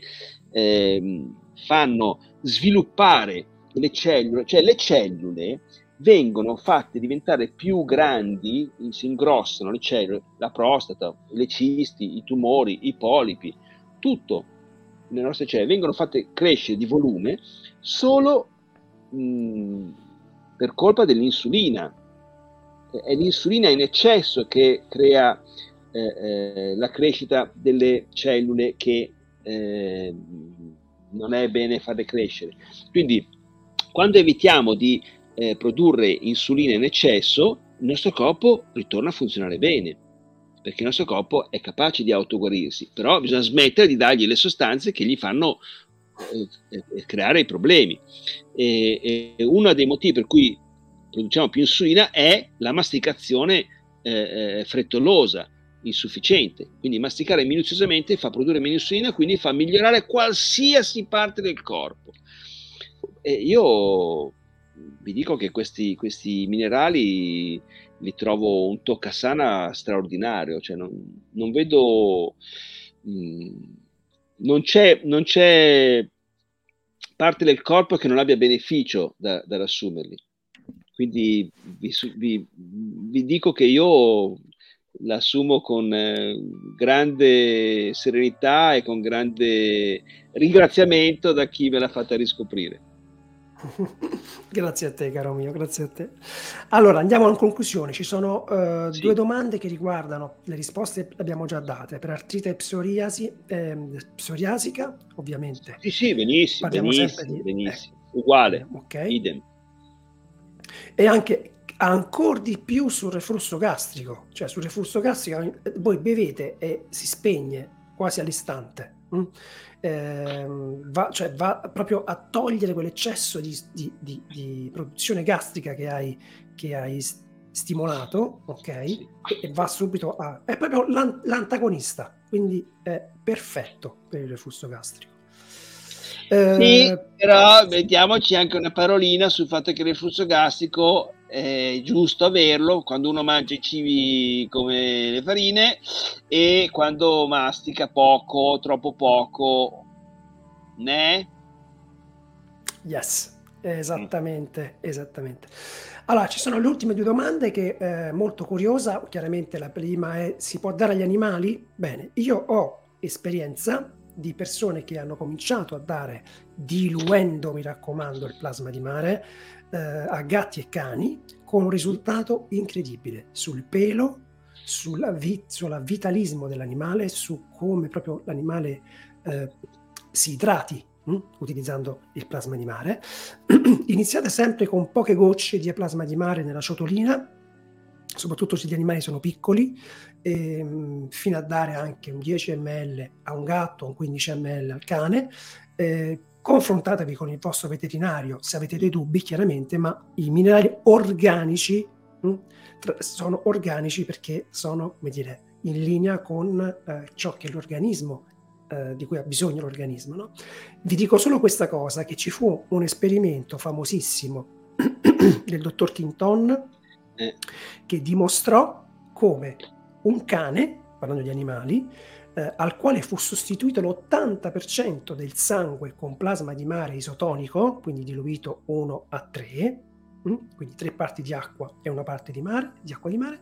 eh, fanno sviluppare le cellule, cioè le cellule vengono fatte diventare più grandi, si ingrossano le cellule, la prostata, le cisti, i tumori, i polipi, tutto nelle nostre cellule, vengono fatte crescere di volume solo mh, per colpa dell'insulina. È l'insulina in eccesso che crea eh, eh, la crescita delle cellule che eh, non è bene farle crescere. Quindi quando evitiamo di Eh, produrre insulina in eccesso, il nostro corpo ritorna a funzionare bene, perché il nostro corpo è capace di autoguarirsi, però bisogna smettere di dargli le sostanze che gli fanno eh, creare i problemi. E, e uno dei motivi per cui produciamo più insulina è la masticazione eh, frettolosa, insufficiente, quindi masticare minuziosamente fa produrre meno insulina, quindi fa migliorare qualsiasi parte del corpo. E io vi dico che questi, questi minerali li trovo un toccasana straordinario, cioè non, non vedo mh, non c'è non c'è parte del corpo che non abbia beneficio da, dall'assumerli, quindi vi, vi, vi dico che io l'assumo con eh, grande serenità e con grande ringraziamento da chi me l'ha fatta riscoprire. Grazie a te caro mio, grazie a te. Allora andiamo in conclusione, ci sono eh, sì. due domande che riguardano le risposte, le abbiamo già date per artrite psoriasi, eh, psoriasica ovviamente sì sì benissimo, benissimo, di, benissimo. Eh, uguale, okay. Idem, e anche ancora di più sul reflusso gastrico, cioè sul reflusso gastrico voi bevete e si spegne quasi all'istante. Mm. Eh, va, cioè va proprio a togliere quell'eccesso di, di, di, di produzione gastrica che hai, che hai stimolato, ok? Sì. E va subito a... è proprio l'ant- l'antagonista, quindi è perfetto per il reflusso gastrico. Eh, sì, però mettiamoci anche una parolina sul fatto che il reflusso gastrico è giusto averlo quando uno mangia i cibi come le farine e quando mastica poco, troppo poco, né? Yes, esattamente, mm. esattamente. Allora, ci sono le ultime due domande che eh, molto curiosa, chiaramente la prima è: si può dare agli animali? Bene, io ho esperienza di persone che hanno cominciato a dare, diluendo, mi raccomando, il plasma di mare a gatti e cani, con un risultato incredibile sul pelo, sulla vi- sulla vitalismo dell'animale, su come proprio l'animale eh, si idrati mh? utilizzando il plasma di mare. Iniziate sempre con poche gocce di plasma di mare nella ciotolina, soprattutto se gli animali sono piccoli, ehm, fino a dare anche un dieci millilitri a un gatto, un quindici millilitri al cane. eh, Confrontatevi con il vostro veterinario se avete dei dubbi, chiaramente, ma i minerali organici mh, tra, sono organici perché sono, come dire, in linea con eh, ciò che l'organismo, eh, di cui ha bisogno l'organismo, no? Vi dico solo questa cosa, che ci fu un esperimento famosissimo del dottor Quinton che dimostrò come un cane, parlando di animali, Eh, al quale fu sostituito l'ottanta per cento del sangue con plasma di mare isotonico, quindi diluito uno a tre, quindi tre parti di acqua e una parte di mare, di acqua di mare,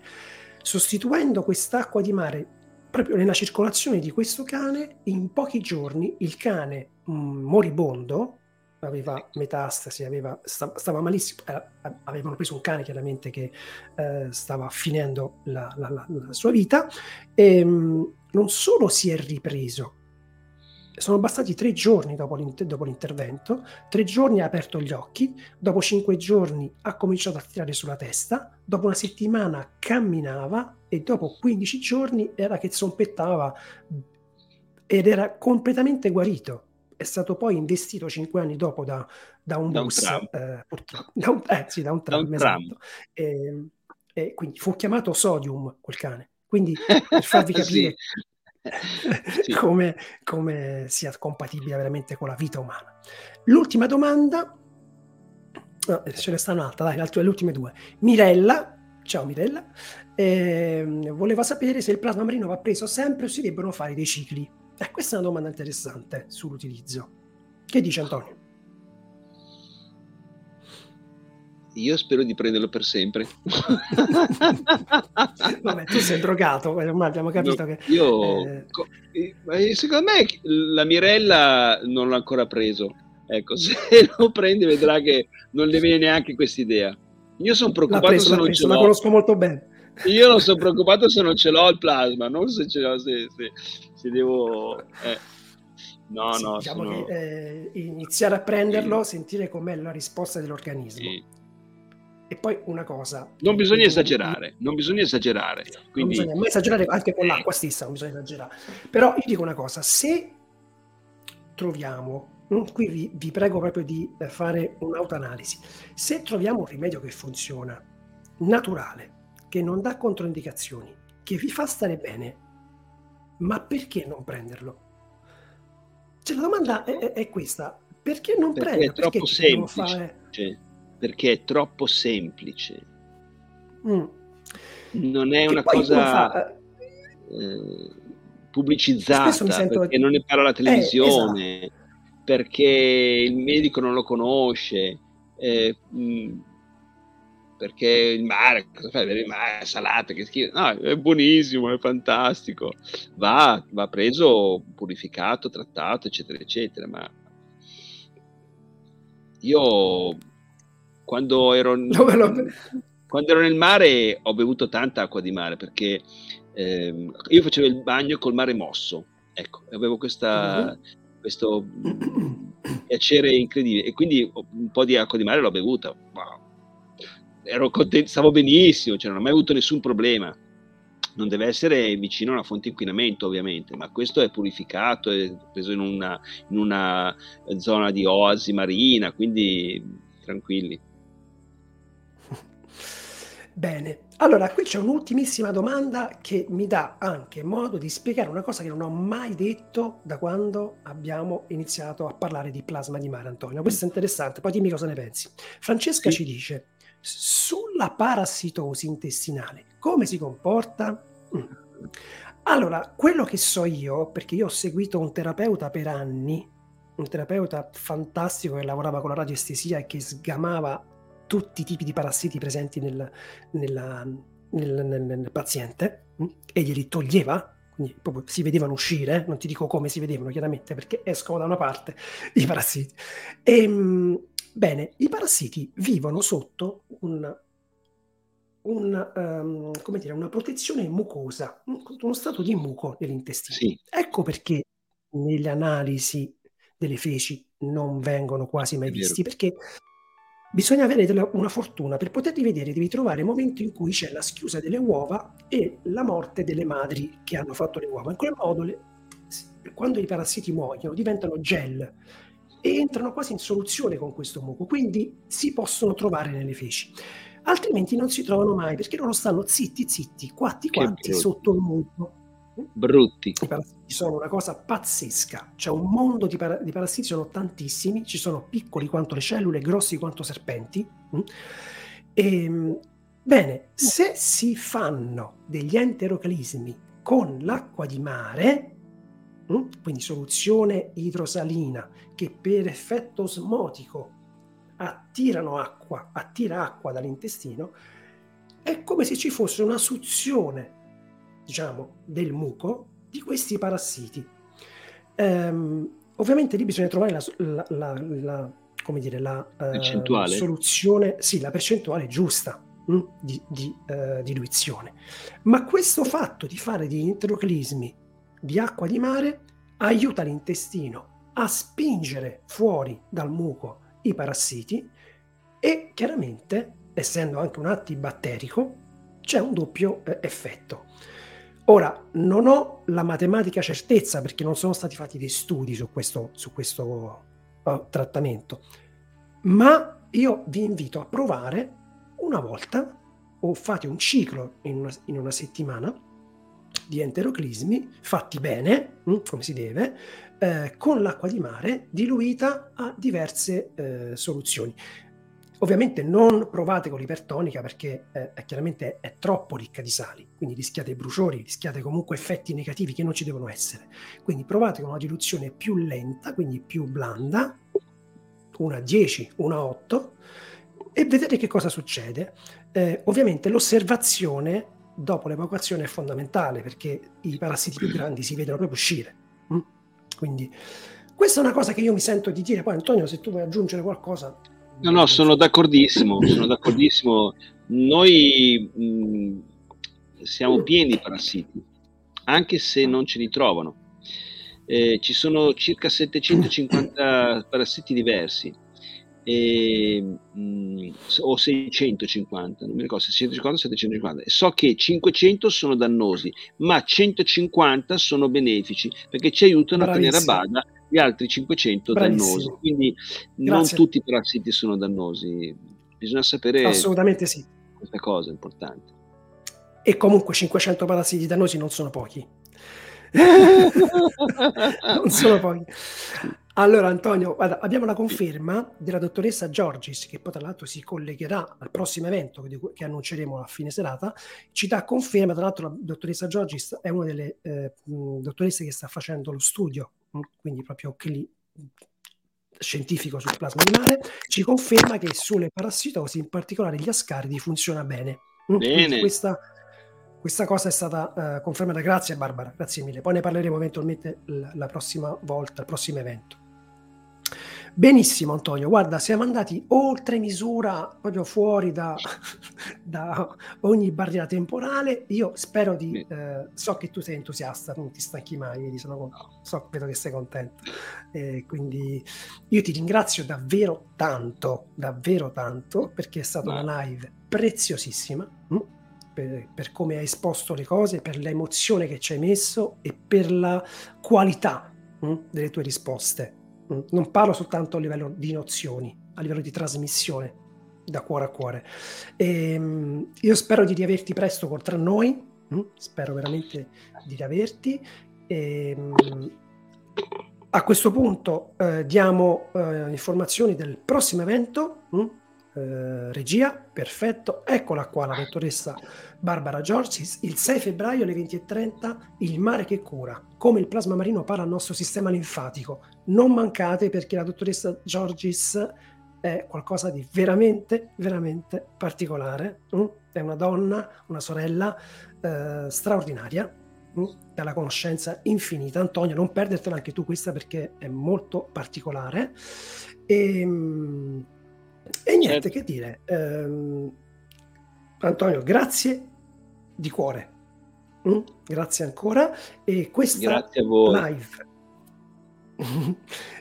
sostituendo quest'acqua di mare proprio nella circolazione di questo cane. In pochi giorni il cane mh, moribondo, aveva metastasi, aveva, stava malissimo, avevano preso un cane chiaramente che eh, stava finendo la, la, la, la sua vita, e mh, non solo si è ripreso, sono bastati tre giorni dopo, l'inter- dopo l'intervento, tre giorni ha aperto gli occhi, dopo cinque giorni ha cominciato a tirare sulla testa, dopo una settimana camminava e dopo quindici giorni era che zompettava ed era completamente guarito. È stato poi investito cinque anni dopo da, da un da bus, un eh, purtroppo, da un, eh, sì, da un tram, da un tram. Esatto. E, e quindi fu chiamato Sodium quel cane. Quindi per farvi capire sì. Sì. Come, come sia compatibile veramente con la vita umana. L'ultima domanda, no, ce ne sta un'altra, dai, le ultime due. Mirella, ciao Mirella, eh, voleva sapere se il plasma marino va preso sempre o si debbono fare dei cicli. Eh, questa è una domanda interessante sull'utilizzo. Che dice Antonio? Io spero di prenderlo per sempre. Vabbè, tu sei drogato, ormai abbiamo capito no, che... Io... Eh... Co- secondo me la Mirella non l'ha ancora preso. Ecco, se lo prendi vedrà che non le viene neanche quest'idea. Io sono preoccupato preso, se non preso, ce l'ho. La conosco molto bene. Io non sono preoccupato se non ce l'ho il plasma, non se ce l'ho, se, se, se devo... Eh. No, sì, no. Diciamo sono... che eh, iniziare a prenderlo, sì. Sentire com'è la risposta dell'organismo. Sì. E poi una cosa... Non bisogna esagerare, non bisogna esagerare. Quindi... Non bisogna mai esagerare, anche con l'acqua stessa non bisogna esagerare. Però io dico una cosa, se troviamo... Qui vi, vi prego proprio di fare un'autoanalisi. Se troviamo un rimedio che funziona, naturale, che non dà controindicazioni, che vi fa stare bene, ma perché non prenderlo? Cioè la domanda è, è, è questa, perché non perché prenderlo? È troppo perché semplice, fare... cioè, perché è troppo semplice. Mm. Non è che una cosa fa... eh, pubblicizzata, sento... perché non ne parla la televisione, eh, esatto. Perché il medico non lo conosce, eh, mh, perché il mare, cosa fai? Il mare, salate, che schifo. No, è buonissimo, è fantastico. Va, va preso, purificato, trattato, eccetera, eccetera. Ma io quando ero, no, no, no. quando ero nel mare ho bevuto tanta acqua di mare perché eh, io facevo il bagno col mare mosso. Ecco, avevo questa, uh-huh. questo piacere incredibile e quindi un po' di acqua di mare l'ho bevuta. Wow. Ero contento, stavo benissimo, cioè non ho mai avuto nessun problema. Non deve essere vicino a una fonte di inquinamento, ovviamente, ma questo è purificato, è preso in una, in una zona di oasi marina, quindi tranquilli. Bene, allora qui c'è un'ultimissima domanda che mi dà anche modo di spiegare una cosa che non ho mai detto da quando abbiamo iniziato a parlare di plasma di mare, Antonio. Questo è interessante, poi dimmi cosa ne pensi. Francesca sì. Ci dice... sulla parassitosi intestinale come si comporta? Allora, quello che so io, perché io ho seguito un terapeuta per anni, un terapeuta fantastico che lavorava con la radioestesia e che sgamava tutti i tipi di parassiti presenti nel, nella, nel, nel, nel paziente e glieli toglieva, quindi proprio si vedevano uscire, non ti dico come si vedevano chiaramente perché escono da una parte i parassiti e... Bene, i parassiti vivono sotto un, un, um, come dire, una protezione mucosa, uno stato di muco dell'intestino. Sì. Ecco perché nelle analisi delle feci non vengono quasi mai visti, perché bisogna avere della, una fortuna. Per poterli vedere devi trovare il momento in cui c'è la schiusa delle uova e la morte delle madri che hanno fatto le uova. In quel modo, le, quando i parassiti muoiono, diventano gel, e entrano quasi in soluzione con questo muco, quindi si possono trovare nelle feci, altrimenti non si trovano mai perché loro stanno zitti zitti quatti quanti sotto il muco. Brutti. I parassiti sono una cosa pazzesca, c'è un mondo di, para- di parassiti, sono tantissimi, ci sono piccoli quanto le cellule, grossi quanto serpenti. E, bene, se si fanno degli enteroclismi con l'acqua di mare, quindi soluzione idrosalina che per effetto osmotico attirano acqua, attira acqua dall'intestino, è come se ci fosse una suzione, diciamo, del muco di questi parassiti. Ehm, ovviamente lì bisogna trovare la, la, la, la come dire, la eh, soluzione, sì, la percentuale giusta mh, di, di eh, diluizione. Ma questo fatto di fare di enteroclismi di acqua di mare aiuta l'intestino a spingere fuori dal muco i parassiti e chiaramente, essendo anche un antibatterico, c'è un doppio eh, effetto. Ora, non ho la matematica certezza perché non sono stati fatti dei studi su questo, su questo uh, trattamento, ma io vi invito a provare una volta o fate un ciclo in una, in una settimana di enteroclismi fatti bene, mh, come si deve, eh, con l'acqua di mare diluita a diverse eh, soluzioni. Ovviamente non provate con l'ipertonica perché eh, chiaramente è troppo ricca di sali, quindi rischiate bruciori, rischiate comunque effetti negativi che non ci devono essere. Quindi provate con una diluzione più lenta, quindi più blanda, una dieci, una otto, e vedete che cosa succede. Eh, ovviamente l'osservazione dopo l'evacuazione è fondamentale perché i parassiti più grandi si vedono proprio uscire. Mm? Quindi questa è una cosa che io mi sento di dire. Poi Antonio, se tu vuoi aggiungere qualcosa... No, no, sono d'accordissimo, sono d'accordissimo. Noi mh, siamo pieni di parassiti, anche se non ce li trovano. Eh, ci sono circa settecentocinquanta parassiti diversi, e, mh, o seicentocinquanta, non mi ricordo, seicentocinquanta o settecentocinquanta. So che cinquecento sono dannosi, ma centocinquanta sono benefici, perché ci aiutano Bravissimo. a tenere a bada gli altri cinquecento Bravissimo. dannosi, quindi Grazie. non tutti i parassiti sono dannosi, bisogna sapere assolutamente sì questa cosa importante. E comunque cinquecento parassiti dannosi non sono pochi. Non sono pochi. Allora Antonio, guarda, abbiamo la conferma della dottoressa Giorgis, che poi tra l'altro si collegherà al prossimo evento che, che annunceremo a fine serata. Ci dà conferma, tra l'altro la dottoressa Giorgis è una delle eh, dottoresse che sta facendo lo studio, quindi proprio cli- scientifico sul plasma di mare, ci conferma che sulle parassitosi, in particolare gli ascaridi, funziona bene. bene. Questa, questa cosa è stata uh, confermata. Grazie Barbara, grazie mille. Poi ne parleremo eventualmente l- la prossima volta, il prossimo evento. Benissimo Antonio, guarda, siamo andati oltre misura, proprio fuori da, da ogni barriera temporale. Io spero di, eh, so che tu sei entusiasta, non ti stanchi mai, quindi sono con... so, vedo che sei contento, eh, quindi io ti ringrazio davvero tanto, davvero tanto, perché è stata Beh. una live preziosissima, mh? Per, per come hai esposto le cose, per l'emozione che ci hai messo e per la qualità mh? delle tue risposte. Non parlo soltanto a livello di nozioni, a livello di trasmissione da cuore a cuore. E io spero di riaverti presto con tra noi, spero veramente di riaverti. E a questo punto eh, diamo eh, informazioni del prossimo evento. Eh, regia, perfetto, eccola qua la dottoressa Barbara Giorgis, il sei febbraio alle venti e trenta, il mare che cura, come il plasma marino parla al nostro sistema linfatico. Non mancate, perché la dottoressa Giorgis è qualcosa di veramente veramente particolare, è una donna, una sorella eh, straordinaria, dalla conoscenza infinita. Antonio, non perdertela anche tu questa, perché è molto particolare. E E niente, certo. che dire, eh, Antonio, grazie di cuore, mm? grazie ancora. E questa live,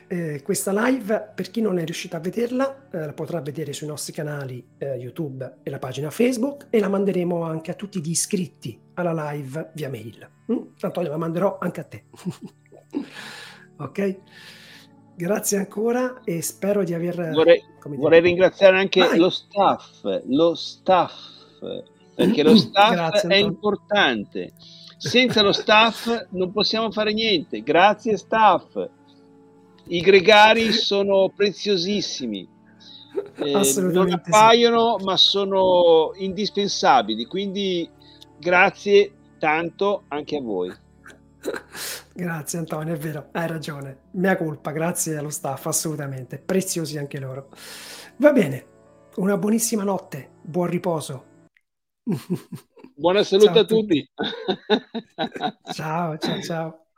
eh, questa live, per chi non è riuscito a vederla, eh, la potrà vedere sui nostri canali eh, YouTube e la pagina Facebook, e la manderemo anche a tutti gli iscritti alla live via mail. Mm? Antonio, la manderò anche a te. Ok? Grazie ancora, e spero di aver... Vorrei, vorrei ringraziare anche Vai. lo staff, lo staff, perché lo staff Grazie, è importante. Senza lo staff non possiamo fare niente. Grazie staff. I gregari sono preziosissimi. Eh, non appaiono, sì. ma sono indispensabili. Quindi grazie tanto anche a voi. Grazie Antonio, è vero, hai ragione, mea colpa, grazie allo staff, assolutamente, preziosi anche loro. Va bene, una buonissima notte, buon riposo. Buona salute a tutti. Ciao, ciao, ciao.